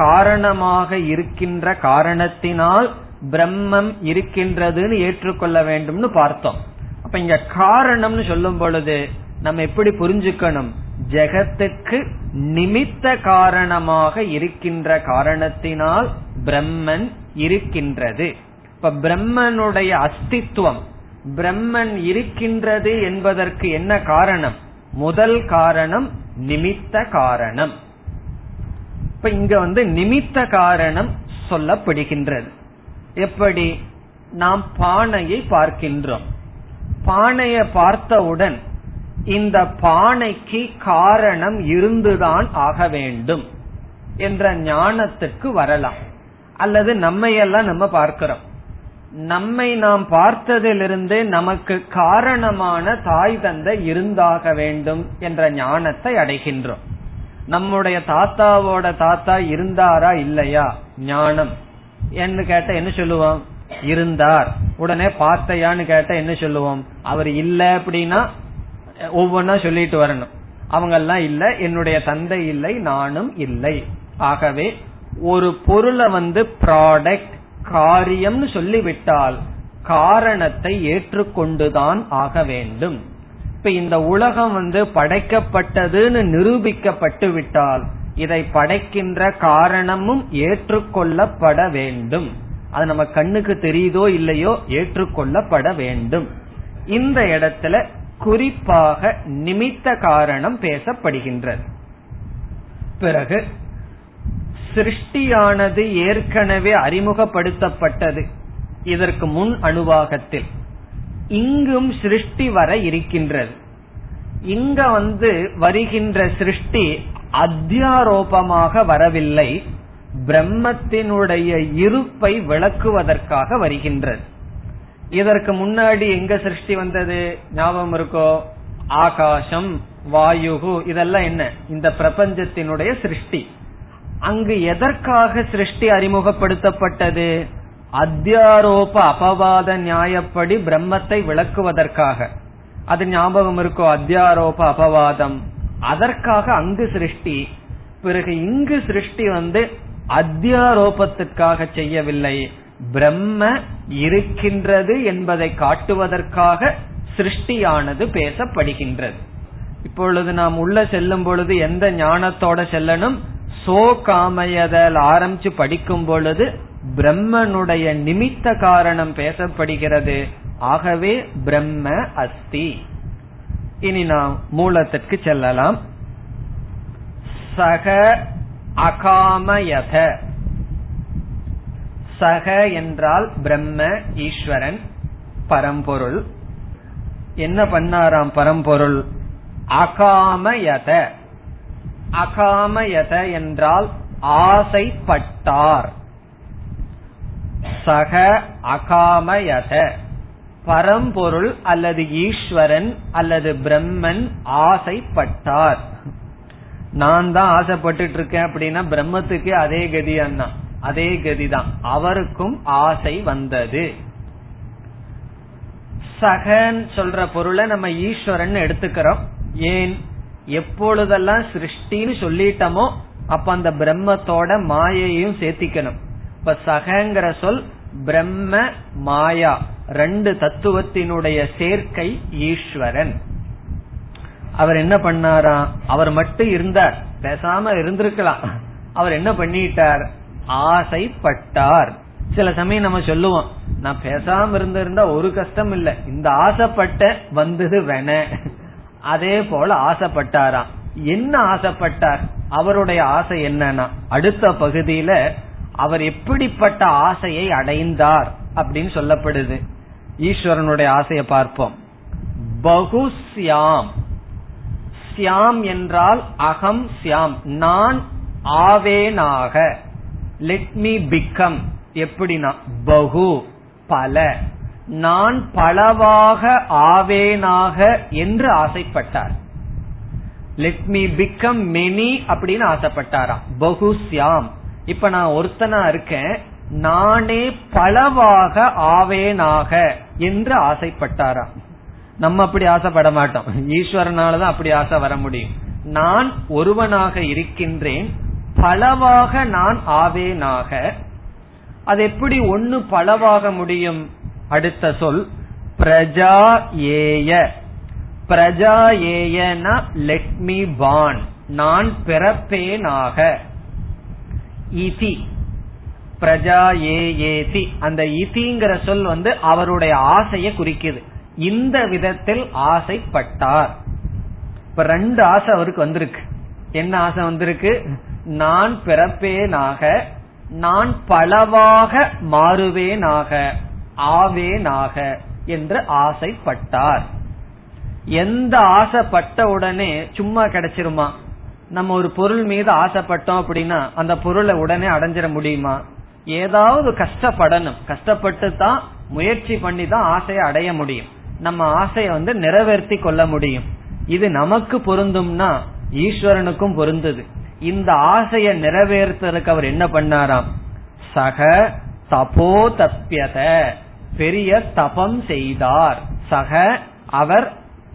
காரணமாக இருக்கின்ற காரணத்தினால் பிரம்மம் இருக்கின்றதுன்னு ஏற்றுக்கொள்ள வேண்டும்னு பார்த்தோம். அப்ப இங்க காரணம்னு சொல்லும் பொழுது நம்ம எப்படி புரிஞ்சுக்கணும், ஜெகத்துக்கு நிமித்த காரணமாக இருக்கின்ற காரணத்தினால் பிரம்மன் இருக்கின்றது. இப்ப பிரம்மனுடைய அஸ்தித்வம், பிரம்மன் இருக்கின்றது என்பதற்கு என்ன காரணம், முதல் காரணம் நிமித்த காரணம். இப்ப இங்க நிமித்த காரணம் சொல்லப்படுகின்றது. எப்படி, நாம் பானையை பார்க்கின்றோம். பானையை பார்த்தவுடன் இந்த பானைக்கு காரணம் இருந்துதான் ஆக வேண்டும் என்ற ஞானத்துக்கு வரலாம். அல்லது நம்மையெல்லாம் நம்ம பார்க்கிறோம், நம்மை நாம் பார்த்ததிலிருந்து நமக்கு காரணமான தாய் தந்தை இருந்தாக வேண்டும் என்ற ஞானத்தை அடைகின்றோம். நம்முடைய தாத்தாவோட தாத்தா இருந்தாரா இல்லையா ஞானம் என்று கேட்ட என்ன சொல்லுவோம், இருந்தார். உடனே பார்த்தையான்னு கேட்ட என்ன சொல்லுவோம், அவர் இல்ல. அப்படின்னா ஒவ்வொன்னா சொல்லிட்டு வரணும், அவங்க எல்லாம் இல்ல, என்னுடைய தந்தை இல்லை, நானும் இல்லை. ஆகவே ஒரு பொருளை ப்ராடக்ட் காரியம்னு சொல்லிவிட்டால் காரணத்தை ஏற்றுக்கொண்டுதான் ஆக வேண்டும். இப்ப இந்த உலகம் படைக்கப்பட்டதுன்னு நிரூபிக்கப்பட்டு விட்டால் இதை படைக்கின்ற காரணமும் ஏற்றுக்கொள்ளப்பட வேண்டும். அது நம்ம கண்ணுக்கு தெரியுதோ இல்லையோ ஏற்றுக்கொள்ளப்பட வேண்டும். இந்த இடத்துல குறிப்பாக நிமித்த காரணம் பேசப்படுகின்றது. பிறகு சிருஷ்டியானது ஏற்கனவே அறிமுகப்படுத்தப்பட்டது இதற்கு முன் அனுவாகத்தில். இங்கும் சிருஷ்டி வர இருக்கின்றது. இங்க வருகின்ற சிருஷ்டி அத்தியாரோபமாக வரவில்லை, பிரம்மத்தினுடைய இருப்பை விளக்குவதற்காக வருகின்றது. இதற்கு முன்னாடி எங்க சிருஷ்டி வந்தது ஞாபகம் இருக்கோ? ஆகாசம், வாயுகு, இதெல்லாம் என்ன? இந்த பிரபஞ்சத்தினுடைய சிருஷ்டி. அங்கு எதற்காக சிருஷ்டி அறிமுகப்படுத்தப்பட்டது? அத்தியாரோப அபவாத நியாயப்படி பிரம்மத்தை விளக்குவதற்காக. அது ஞாபகம் இருக்கோ? அத்தியாரோப அபவாதம். அதற்காக அங்கு சிருஷ்டி. பிறகு இங்கு சிருஷ்டி வந்து அத்தியாரோபத்திற்காக செய்யவில்லை, பிரம்ம இருக்கின்றது என்பதை காட்டுவதற்காக சிருஷ்டியானது பேசப்படுகின்றது. இப்பொழுது நாம் உள்ள செல்லும் பொழுது எந்த ஞானத்தோட செல்லணும்? சோ காமயதல் ஆரம்பிச்சு படிக்கும் பொழுது பிரம்மனுடைய நிமித்த காரணம் பேசப்படுகிறது. ஆகவே பிரம்ம அஸ்தி. இனி நாம் மூலத்திற்கு செல்லலாம். சக அகாமயத. சக என்றால் பிரம்ம, ஈஸ்வரன், பரம்பொருள். என்ன பண்ணாராம் பரம்பொருள்? அகாமயத. அகாமயத என்றால் ஆசைப்பட்டார். சக அகாமயத, பரம்பொருள் அல்லது ஈஸ்வரன் அல்லது பிரம்மன் ஆசைப்பட்டார். நான் தான் ஆசைப்பட்டு இருக்கேன் அப்படின்னா பிரம்மத்துக்கு அதே கதி அண்ணா, அதே கதிதான். அவருக்கும் ஆசை வந்தது. சகன் சொல்ற பொருளை நம்ம ஈஸ்வரன் எடுத்துக்கிறோம். ஏன்? எப்பொழுதெல்லாம் சிருஷ்டின்னு சொல்லிட்டோமோ அப்ப அந்த பிரம்மத்தோட மாயையும் சேர்த்திக்கணும். இப்ப சகங்கிற சொல் பிரம்ம மாயா ரெண்டு தத்துவத்தினுடைய சேர்க்கை ஈஸ்வரன். அவர் என்ன பண்ணாரா? அவர் மட்டும் இருந்தார், பேசாம இருந்திருக்கலாம். அவர் என்ன பண்ணிட்டார்? ஆசைப்பட்டார். சில சமயம் நம்ம சொல்லுவோம், நான் பேசாம இருந்திருந்தா ஒரு கஷ்டம் இல்ல, இந்த ஆசைப்பட்ட வந்தது வேண. அதே போல ஆசைப்பட்டாராம். என்ன ஆசைப்பட்டார்? அவருடைய ஆசை என்னன்னா அடுத்த பகுதியில அவர் எப்படிப்பட்ட ஆசையை அடைந்தார் அப்படின்னு சொல்லப்படுது. ஈஸ்வரனுடைய ஆசையை பார்ப்போம். பகுஸ்யாம். சியாம் என்றால் அகம் சியாம், நான் ஆவேனாக. லெட் மீ பிகம் எப்படின்னா பகு பல, நான் பலவாக ஆவேனாக என்று ஆசைப்பட்டார். லெட் மீ பிகம் மெனி அப்படின்னு ஆசைப்பட்டாராம். பகு சியாம். இப்ப நான் ஒருத்தனா இருக்கேன், நானே பலவாக ஆவேனாக என்று ஆசைப்பட்டாராம். நம்ம அப்படி ஆசைப்பட மாட்டோம், ஈஸ்வரனாலதான் அப்படி ஆசை வர முடியும். நான் ஒருவனாக இருக்கின்றேன், பலவாக நான் ஆவேனாக. அது எப்படி ஒன்னு பலவாக முடியும்? அடுத்த சொல் பிரஜா ஏய. பிரஜா ஏயனா லெட் மீ பான், நான் பிறப்பேனாக. இதி பிரஜா ஏதி, அந்த இதிங்கிற சொல் வந்து அவருடைய ஆசையை குறிக்குது. இந்த விதத்தில் ஆசைப்பட்டார். இப்ப ரெண்டு ஆசை அவருக்கு வந்திருக்கு. என்ன ஆசை வந்திருக்கு? நான் பிறப்பேனாக, நான் பலவாக மாறுவேனாக, ஆவேனாக என்று ஆசைப்பட்டார். எந்த ஆசைப்பட்ட உடனே சும்மா கிடைச்சிருமா? நம்ம ஒரு பொருள் மீது ஆசைப்பட்டோம் அப்படின்னா அந்த பொருளை உடனே அடைஞ்சிட முடியுமா? ஏதாவது கஷ்டப்படணும், கஷ்டப்பட்டு தான், முயற்சி பண்ணி தான் ஆசையை அடைய முடியும், நம்ம ஆசையை வந்து நிறைவேற்றி கொள்ள முடியும். இது நமக்கு பொருந்தும்னா ஈஸ்வரனுக்கும் பொருந்தது. இந்த ஆசையை நிறைவேற்றதுக்கு அவர் என்ன பண்ணாராம்? சக தபோ தப்யத, பெரிய தபம் செய்தார். சக அவர்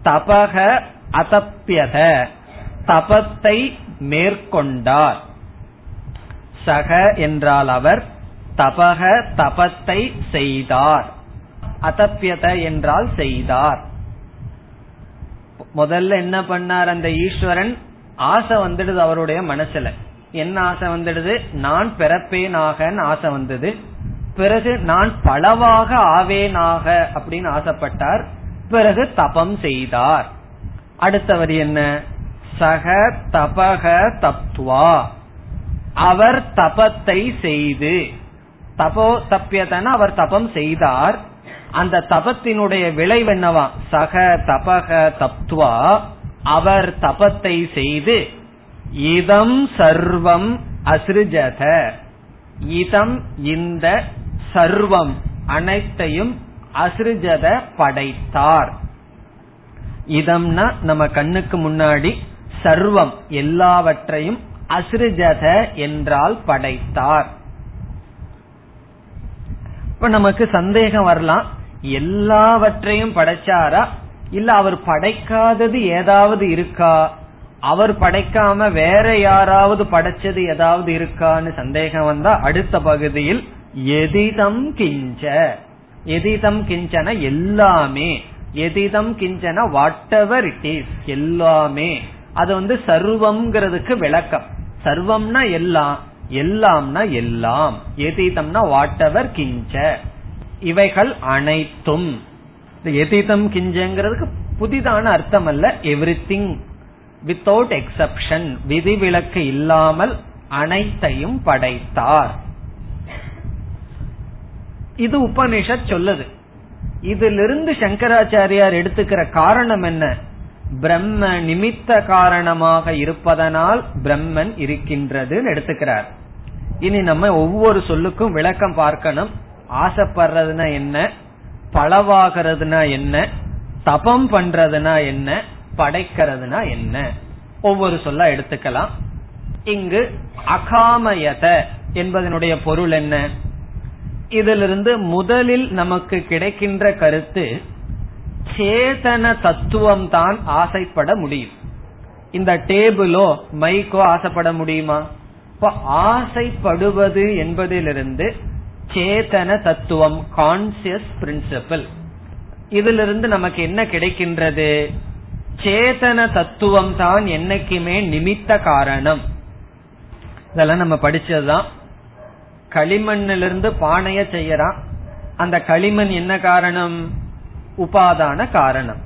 தபக அதப்யத, தபத்தை மேற்கொண்டார். சக என்றால் அவர், தபக தபத்தை செய்தார். அதப்யத என்றால் செய்தார். முதல்ல என்ன பண்ணார் அந்த ஈஸ்வரன்? ஆசை வந்துடுது அவருடைய மனசுல. என்ன ஆசை வந்துடுது? நான் பிறப்பேனாக ஆசை வந்தது. பிறகு நான் பலவாக ஆவேனாக அப்படின்னு ஆசைப்பட்டார். பிறகு தபம் செய்தார். அடுத்தவர் என்ன? சக தபக தப்துவா, அவர் தபத்தை செய்து. தபோ தப்பியதன அவர் தபம் செய்தார். அந்த தபத்தினுடைய விளைவு என்னவா? சக தபக தப்துவா, அவர் தபத்தை செய்து. இதம் சர்வம் அஸ்ருஜத. இதம் இந்த, சர்வம் அனைத்தையும், அசிருஜத படைத்தார். இதம்னா நம்ம கண்ணுக்கு முன்னாடி சர்வம் எல்லாவற்றையும் அசிருஜத என்றால் படைத்தார். இப்ப நமக்கு சந்தேகம் வரலாம், எல்லாவற்றையும் படைச்சாரா இல்ல அவர் படைக்காதது ஏதாவது இருக்கா, அவர் படைக்காம வேற யாராவது படைச்சது ஏதாவது இருக்கான்னு சந்தேகம் வந்தா அடுத்த பகுதியில் எதிதம் கிஞ்ச, எதிதம் கிஞ்சன எல்லாமே, எதிதம் கிஞ்சன வாட் எவர் இட் இஸ் எல்லாமே, அது வந்து சர்வம்ங்கிறதுக்கு விளக்கம். சர்வம்னா எல்லாம், எல்லாம்னா எல்லாம், எதிதம்னா வாட் எவர் கிஞ்ச இவைகள் அனைத்தும். எதிதம் கிஞ்சங்கிறதுக்கு புதிதான அர்த்தம் அல்ல, எவ்ரிதிங் வித்தவுட் எக்ஸப்ஷன் விதிவிலக்கு இல்லாமல் அனைத்தையும் படைத்தார். இது உபனிஷத் சொல்லுது. இதிலிருந்து சங்கராச்சாரியார் எடுத்துக்கிற காரணம் என்ன, பிரம்ம நிமித்த காரணமாக இருப்பதனால் பிரம்மன் இருக்கின்றதுன்னு எடுத்துக்கிறார். இனி நம்ம ஒவ்வொரு சொல்லுக்கும் விளக்கம் பார்க்கணும். ஆசைப்படுறதுனா என்ன, பலவாகிறதுனா என்ன, தபம் பண்றதுனா என்ன, படைக்கிறதுனா என்ன, ஒவ்வொரு சொல்ல எடுத்துக்கலாம். இங்கு அகாமயத என்பதனுடைய பொருள் என்ன? இதிலிருந்து முதலில் நமக்கு கிடைக்கின்ற கருத்து, சேதன தத்துவம் தான் ஆசைப்பட முடியும். இந்த டேபிளோ மைக்கோ ஆசைப்பட முடியுமா? இப்ப ஆசைப்படுவது என்பதிலிருந்து சேதன தத்துவம் கான்சியஸ் பிரின்சிபிள், இதிலிருந்து நமக்கு என்ன கிடைக்கின்றது? சேதன தத்துவம் தான் என்னைக்குமே நிமித்த காரணம். இதெல்லாம் நம்ம படிச்சதுதான். களிமண்ணிலிருந்து பானைய செய்யறான், அந்த களிமண் என்ன காரணம்? உபாதான காரணம்.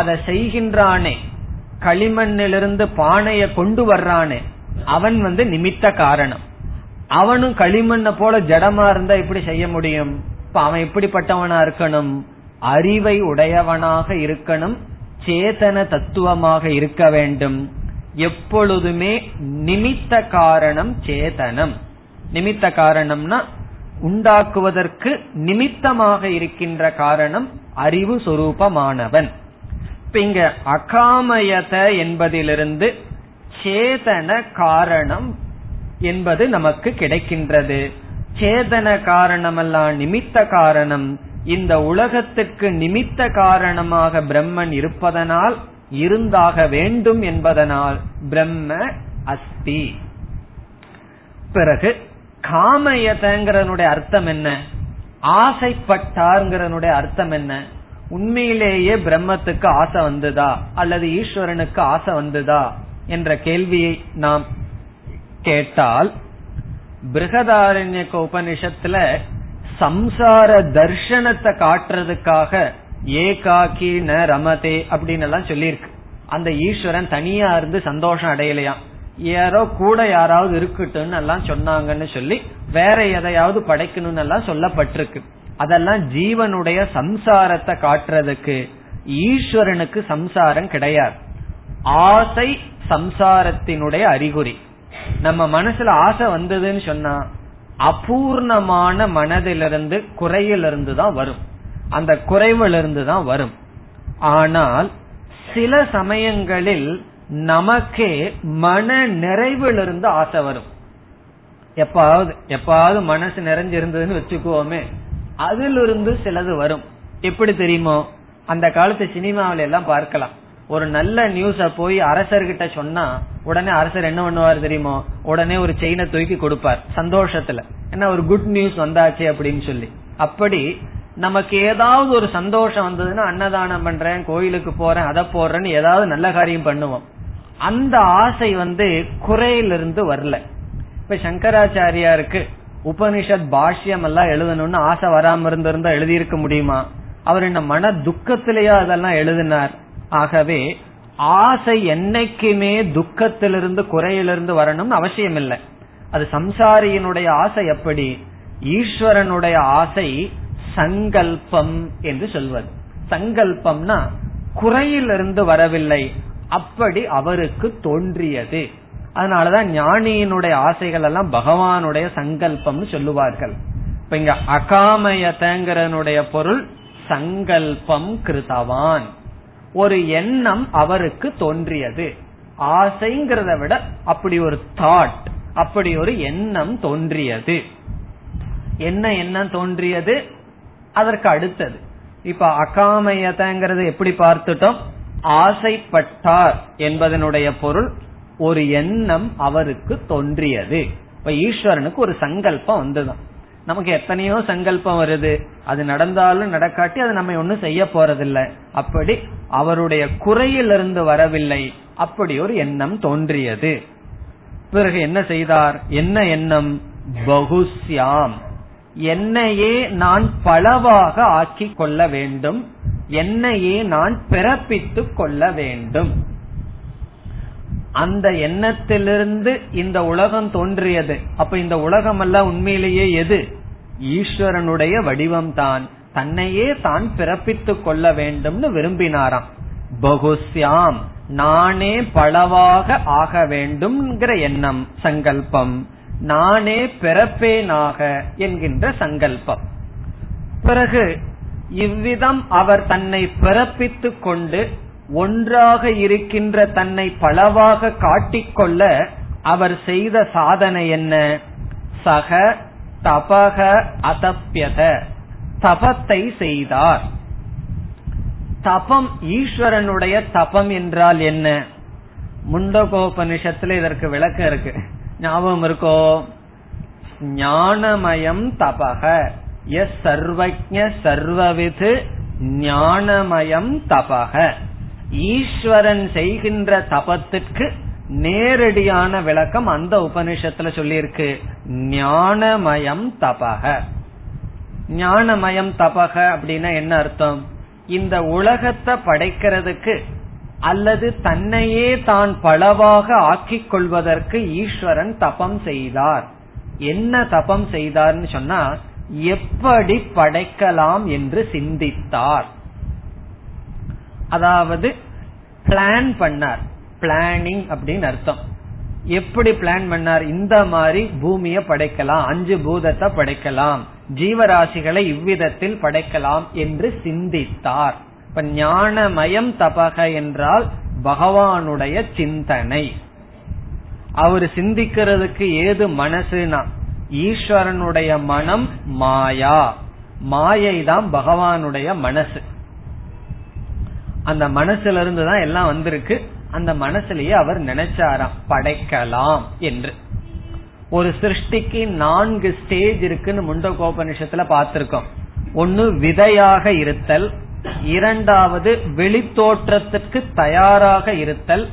அதை செய்கின்றானே, களிமண்ணிலிருந்து பானைய கொண்டு வர்றானே, அவன் வந்து நிமித்த காரணம். அவனும் களிமண்ண போல ஜடமா இருந்தா எப்படி செய்ய முடியும்? இப்ப அவன் எப்படிப்பட்டவனா இருக்கணும்? அறிவை உடையவனாக இருக்கணும், சேதன தத்துவமாக இருக்க வேண்டும். எப்பொழுதுமே நிமித்த காரணம் சேதனம். நிமித்த காரணம்னா உண்டாக்குவதற்கு நிமித்தமாக இருக்கின்ற காரணம் அறிவு சொரூபமானவன். இப்ப இங்க அகாமயத என்பதிலிருந்து சேதன காரணம் என்பது நமக்கு கிடைக்கின்றது. சேதன காரணமெல்லாம் நிமித்த காரணம். இந்த உலகத்துக்கு நிமித்த காரணமாக பிரம்மன் இருப்பதனால், இருந்தாக வேண்டும் என்பதனால் பிரம்ம அஸ்தி. பிறகு காமயதங்கிறனுடைய அர்த்தம் என்ன, ஆசைப்பட்டார்ங்கிறனுடைய அர்த்தம் என்ன? உண்மையிலேயே பிரம்மத்துக்கு ஆசை வந்ததா அல்லது ஈஸ்வரனுக்கு ஆசை வந்ததா என்ற கேள்வியை நாம் கேட்டால், பிருஹதாரண்யக உபனிஷத்துல சம்சார தர்ஷனத்தை காட்டுறதுக்காக ஏகாக்கி ந ரமதே அப்படின்னு எல்லாம் சொல்லிருக்கு. அந்த ஈஸ்வரன் தனியா இருந்து சந்தோஷம் அடையலையா, யாரோ கூட யாராவது இருக்கட்டும்னு எல்லாம் சொன்னாங்கன்னு சொல்லி வேற எதையாவது படைக்கணும்னு எல்லாம் சொல்லப்பட்டிருக்கு. அதெல்லாம் ஜீவனுடைய சம்சாரத்தை காட்டுறதுக்கு. ஈஸ்வரனுக்கு சம்சாரம் கிடையாது. ஆசை சம்சாரத்தினுடைய அறிகுறி. நம்ம மனசுல ஆசை வந்ததுன்னு சொன்னா அபூர்ணமான மனதிலிருந்து குறையிலிருந்து தான் வரும், அந்த குறைவிலிருந்து தான் வரும். ஆனால் சில சமயங்களில் நமக்கே மன நிறைவிலிருந்து ஆசை வரும். எப்பாவது மனசு நிறைஞ்சிருந்ததுன்னு வச்சுக்குவோமே, அதிலிருந்து சிலது வரும். எப்படி தெரியுமோ, அந்த காலத்து சினிமாவில எல்லாம் பார்க்கலாம். ஒரு நல்ல நியூஸ போய் அரசர்கிட்ட சொன்னா உடனே அரசர் என்ன பண்ணுவார் தெரியுமோ, உடனே ஒரு செயினை தூக்கி கொடுப்பார் சந்தோஷத்துல. ஏன்னா ஒரு குட் நியூஸ் வந்தாச்சு அப்படின்னு சொல்லி. அப்படி நமக்கு ஏதாவது ஒரு சந்தோஷம் வந்ததுன்னா அன்னதானம் பண்றேன், கோயிலுக்கு போறேன், அதை போடுறேன்னு ஏதாவது நல்ல காரியம் பண்ணுவோம். அந்த ஆசை வந்து குறையிலிருந்து வரல. இப்ப சங்கராச்சாரியாருக்கு உபனிஷத் பாஷ்யம் எல்லாம் எழுதணும்னு ஆசை வராம இருந்திருந்தா எழுதியிருக்க முடியுமா? அவர் என்ன மன துக்கத்திலேயே அதெல்லாம் எழுதினார். ஆகவே ஆசை என்னைக்குமே துக்கத்திலிருந்து குறையிலிருந்து வரணும்னு அவசியம் இல்லை. அது சம்சாரியினுடைய ஆசை. எப்படி ஈஸ்வரனுடைய ஆசை சங்கல்பம் என்று சொல்வது. சங்கல்பம்னா குறையிலிருந்து வரவில்லை, அப்படி அவருக்கு தோன்றியது. அதனாலதான் ஞானியினுடைய ஆசைகள் எல்லாம் பகவானுடைய சங்கல்பம் சொல்லுவார்கள். இப்ப இங்க அகாமயதங்கிறனுடைய பொருள் சங்கல்பம் கிருதவான், ஒரு எண்ணம் அவருக்கு தோன்றியது. ஆசைங்கிறத விட அப்படி ஒரு தாட், அப்படி ஒரு எண்ணம் தோன்றியது. என்ன எண்ணம் தோன்றியது? அதற்கு அடுத்தது. இப்ப அகாமயதங்கிறது எப்படி பார்த்துட்டோம்? ஆசைப்பட்டார் என்பதனுடைய பொருள் ஒரு எண்ணம் அவருக்கு தோன்றியது. இப்ப ஈஸ்வரனுக்கு ஒரு சங்கல்பம் வந்துதான். நமக்கு எத்தனையோ சங்கல்பம் வருது, அது நடந்தாலும் நடக்காட்டி அது நம்ம ஒன்னும் செய்ய போறதில்லை. அப்படி அவருடைய குறையிலிருந்து வரவில்லை, அப்படி ஒரு எண்ணம் தோன்றியது. பிறகு என்ன செய்தார்? என்ன எண்ணம்? பகுஸ்யாம், என்னையே நான் பலவாக ஆக்கி கொள்ள வேண்டும், என்னையே நான் பிறப்பித்து கொள்ள வேண்டும். அந்த எண்ணத்திலிருந்து இந்த உலகம் தோன்றியது. அப்ப இந்த உலகம் எல்லாம் உண்மையிலேயே எது? ஈஸ்வரனுடைய வடிவம்தான். தன்னையே தான் பிறப்பித்து கொள்ள வேண்டும்னு விரும்பினாராம். பகுஸ்யாம், நானே பலவாக ஆக வேண்டும்ங்கிற எண்ணம் சங்கல்பம், நானே பிறப்பேனாக என்கின்ற சங்கல்பம். பிறகு இவ்விதம் அவர் தன்னை பிறப்பித்து கொண்டு ஒன்றாக இருக்கின்ற தன்னை பலவாக காட்டிக்கொள்ள அவர் செய்த சாதனை என்ன? சக தபக அதப்யத, தபத்தை செய்தார். தபம், ஈஸ்வரனுடைய தபம் என்றால் என்ன? முண்டகோபனிஷத்துல இதற்கு விளக்கம் இருக்கு, ஞாபகம் இருக்கோ? ஞானமயம் தபக எஸ் சர்வஜ்ஞ சர்வவித் ஞானமயம் தபக. ஈஸ்வரன் செய்கின்ற தபத்திற்கு நேரடியான விளக்கம் அந்த உபனிஷத்துல சொல்லியிருக்கு, ஞானமயம் தபக. ஞானமயம் தபக அப்படின்னா என்ன அர்த்தம்? இந்த உலகத்தை படைக்கிறதுக்கு அல்லது தன்னையே தான் பலவாக ஆக்கிக் கொள்வதற்கு ஈஸ்வரன் தபம் செய்தார். என்ன தபம் செய்தார்னு சொன்னா, எப்படி படைக்கலாம் என்று சிந்தித்தார். அதாவது பிளான் பண்ணார். பிளானிங் அப்படின்னு அர்த்தம். எப்படி பிளான் பண்ணார்? இந்த மாதிரி பூமியை படைக்கலாம், 5 பூதத்தை படைக்கலாம், ஜீவராசிகளை இவ்விதத்தில் படைக்கலாம் என்று சிந்தித்தார். இப்ப ஞானமயம் தபக என்றால் பகவானுடைய சிந்தனை. அவர் சிந்திக்கிறதுக்கு ஏது மனசுனா, ஈஸ்வரனுடைய மனம் மாயா. மாயை தான் பகவானுடைய மனசு. அந்த மனசுல இருந்துதான் எல்லாம் வந்திருக்கு. அந்த மனசுலயே அவர் நினைச்சாராம் படைக்கலாம் என்று. ஒரு சிருஷ்டிக்கு 4 ஸ்டேஜ் இருக்குன்னு முண்டகோபனிஷத்துல பாத்திருக்கோம். ஒன்னு விதையாக இருத்தல், 2வது வெளித்தோற்றத்திற்கு தயாராக இருத்தல்,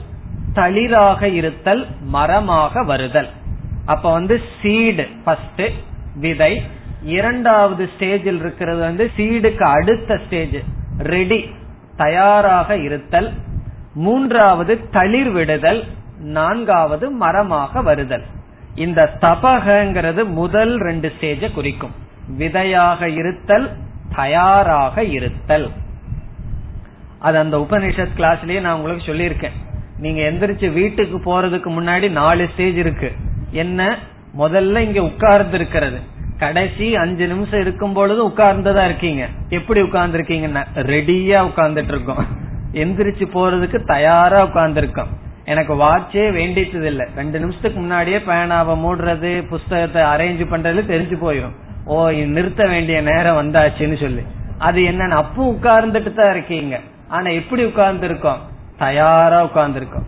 தளிராக இருத்தல், மரமாக வருதல். அப்ப சீடு ஃபர்ஸ்ட், விதை. 2வது ஸ்டேஜில் இருக்கிறது சீடுக்கு அடுத்த ஸ்டேஜ், ரெடி, தயாராக இருத்தல். 3வது தளிர் விடுதல், 4வது மரமாக வருதல். இந்த தபகங்கிறது முதல் 2 ஸ்டேஜ குறிக்கும். விதையாக இருத்தல், தயாராக இருத்தல். அது அந்த உபனிஷத் கிளாஸ்லயே நான் உங்களுக்கு சொல்லியிருக்கேன். நீங்க எந்திரிச்சு வீட்டுக்கு போறதுக்கு முன்னாடி 4 ஸ்டேஜ் இருக்கு. என்ன? முதல்ல இங்க உட்கார்ந்து இருக்கிறது, கடைசி 5 நிமிஷம் இருக்கும் பொழுது உட்கார்ந்துதான் இருக்கீங்க. எப்படி உட்கார்ந்து இருக்கீங்கன்னா, ரெடியா உட்கார்ந்துட்டு இருக்கோம், எந்திரிச்சு போறதுக்கு தயாரா உட்கார்ந்து இருக்கோம். எனக்கு வாட்சே வேண்டியது இல்லை. 2 நிமிஷத்துக்கு முன்னாடியே பேனாவை மூடுறது, புஸ்தகத்தை அரேஞ்ச் பண்றது தெரிஞ்சு போயிடும். ஓ, நிறுத்த வேண்டிய நேரம் வந்தாச்சுன்னு சொல்லி அது என்னன்னு அப்போ உட்கார்ந்துட்டு தான் இருக்கீங்க. ஆனா எப்படி உட்கார்ந்து இருக்கோம்? தயாரா உட்கார்ந்து இருக்கோம்.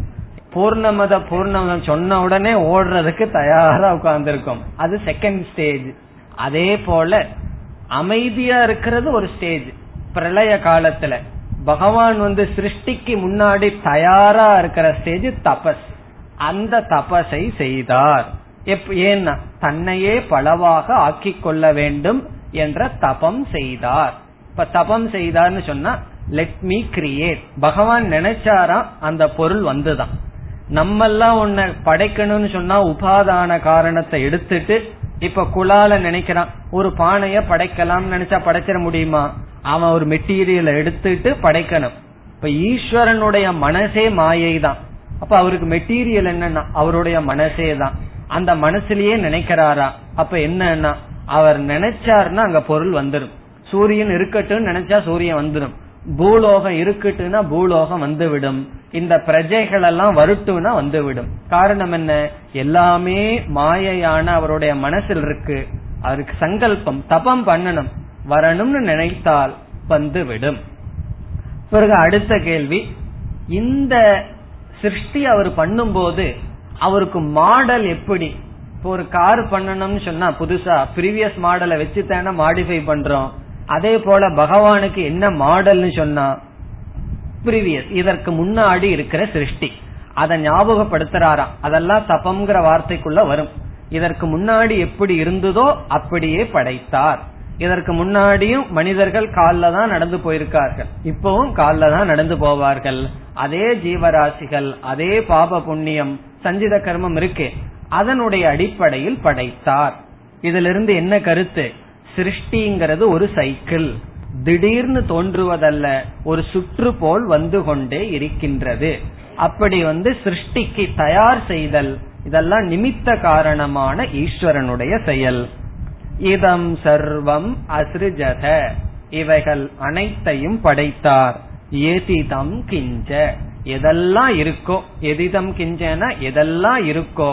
பூர்ணமத பூர்ணமதம் சொன்ன உடனே ஓடுறதுக்கு தயாரா உட்கார்ந்து இருக்கோம். அது செகண்ட் ஸ்டேஜ். அதே போல அமைதியா இருக்கிறது ஒரு ஸ்டேஜ். பிரளய காலத்துல பகவான் சிருஷ்டிக்கு முன்னாடி தயாரா இருக்கிற ஸ்டேஜ் தபஸ். அந்த தபஸை செய்தார். ஏன்னா தன்னையே பலவாக ஆக்கிக் கொள்ள வேண்டும் என்ற தபம் செய்தார். இப்ப தபம் செய்தார்னு சொன்னா லெட் மீ கிரியேட். பகவான் நினைச்சாரா அந்த பொருள் வந்துதான். நம்மெல்லாம் ஒன்ன படைக்கணும்னு சொன்னா உபாதான காரணத்தை எடுத்துட்டு இப்ப குலால நினைக்கிறான், ஒரு பானைய படைக்கலாம் நினைச்சா படைச்சிட முடியுமா? அவன் ஒரு மெட்டீரியலை எடுத்துட்டு படைக்கணும். இப்ப ஈஸ்வரனுடைய மனசே மாயை தான். அப்ப அவருக்கு மெட்டீரியல் என்னன்னா அவருடைய மனசே தான். அந்த மனசுலயே நினைக்கிறாரா? அப்ப என்னன்னா அவர் நினைச்சாருன்னா அங்க பொருள் வந்துடும். சூரியன் இருக்கட்டும் நினைச்சா சூரியன் வந்துடும், பூலோகம் இருக்கட்டும்னா பூலோகம் வந்துவிடும், இந்த பிரஜைகள் எல்லாம் வருட்டும்னா வந்துவிடும். காரணம் என்ன? எல்லாமே மாயையான அவருடைய மனசில் இருக்கு. அதுக்கு சங்கல்பம் தபம் பண்ணணும், வரணும்னு நினைத்தால் வந்துவிடும். பிறகு அடுத்த கேள்வி, இந்த சிருஷ்டி அவர் பண்ணும் போது அவருக்கு மாடல் எப்படி? இப்போ ஒரு கார் பண்ணணும்னு சொன்னா புதுசா ப்ரீவியஸ் மாடலை வச்சு தானே மாடிஃபை பண்றோம். அதே போல பகவானுக்கு என்ன மாடல்னு சொன்னா ப்ரீவியஸ், இதற்கு முன்னாடி இருக்கிற சிருஷ்டி, அதை ஞாபகப்படுத்துறாராம். அதெல்லாம் தபம்ங்கிற வார்த்தைக்குள்ள வரும். இதற்கு முன்னாடி எப்படி இருந்ததோ அப்படியே படைத்தார். இதற்கு முன்னாடியும் மனிதர்கள் கால்ல தான் நடந்து போயிருக்கார்கள், இப்பவும் கால்ல தான் நடந்து போவார்கள். அதே ஜீவராசிகள், அதே பாப புண்ணியம் சஞ்சித கர்மம் இருக்கே, அதனுடைய அடிப்படையில் படைத்தார். இதிலிருந்து என்ன கருத்து? சிருஷ்டிங்கிறது ஒரு சைக்கிள், திடீர்னு தோன்றுவதல்ல, ஒரு சுற்று போல் வந்து கொண்டே இருக்கின்றது. அப்படி வந்து சிருஷ்டிக்கு தயார் செய்தல், இதெல்லாம் நிமித்த காரணமான ஈஸ்வரனுடைய செயல். இதம் சர்வம் அஸ்ருஜத, இவைகள் அனைத்தையும் படைத்தார். எதிதம் கிஞ்ச, எதெல்லாம் இருக்கோ, எதிதம் கிஞ்சனா எதெல்லாம் இருக்கோ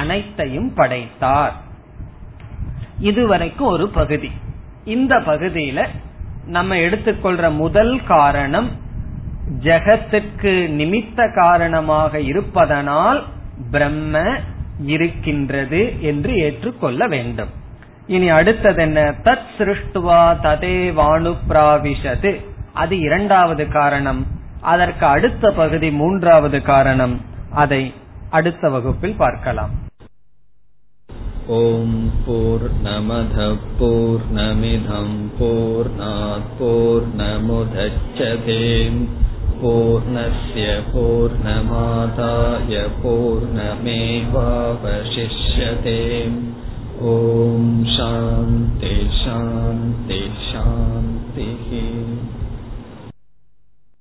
அனைத்தையும் படைத்தார். இதுவரைக்கும் ஒரு பகுதி. இந்த பகுதியில நம்ம எடுத்துக்கொள்ற முதல் காரணம், ஜெகத்துக்கு நிமித்த காரணமாக இருப்பதனால் பிரம்ம இருக்கின்றது என்று ஏற்றுக்கொள்ள வேண்டும். இனி அடுத்தது என்ன? தத் சிருஷ்டுவா ததேவானு பிராவிஷது, அது இரண்டாவது காரணம். அதற்கு அடுத்த பகுதி மூன்றாவது காரணம், அதை அடுத்த வகுப்பில் பார்க்கலாம். ஓம் பூர்ணமத பூர்ணமிதம் பூர்ணாத் பூர்ணமுதச்யதே பூர்ணஸ்ய பூர்ணமாதாய பூர்ணமேவாவசிஷ்யதே. ஓம் சாந்தி சாந்தி சாந்தி.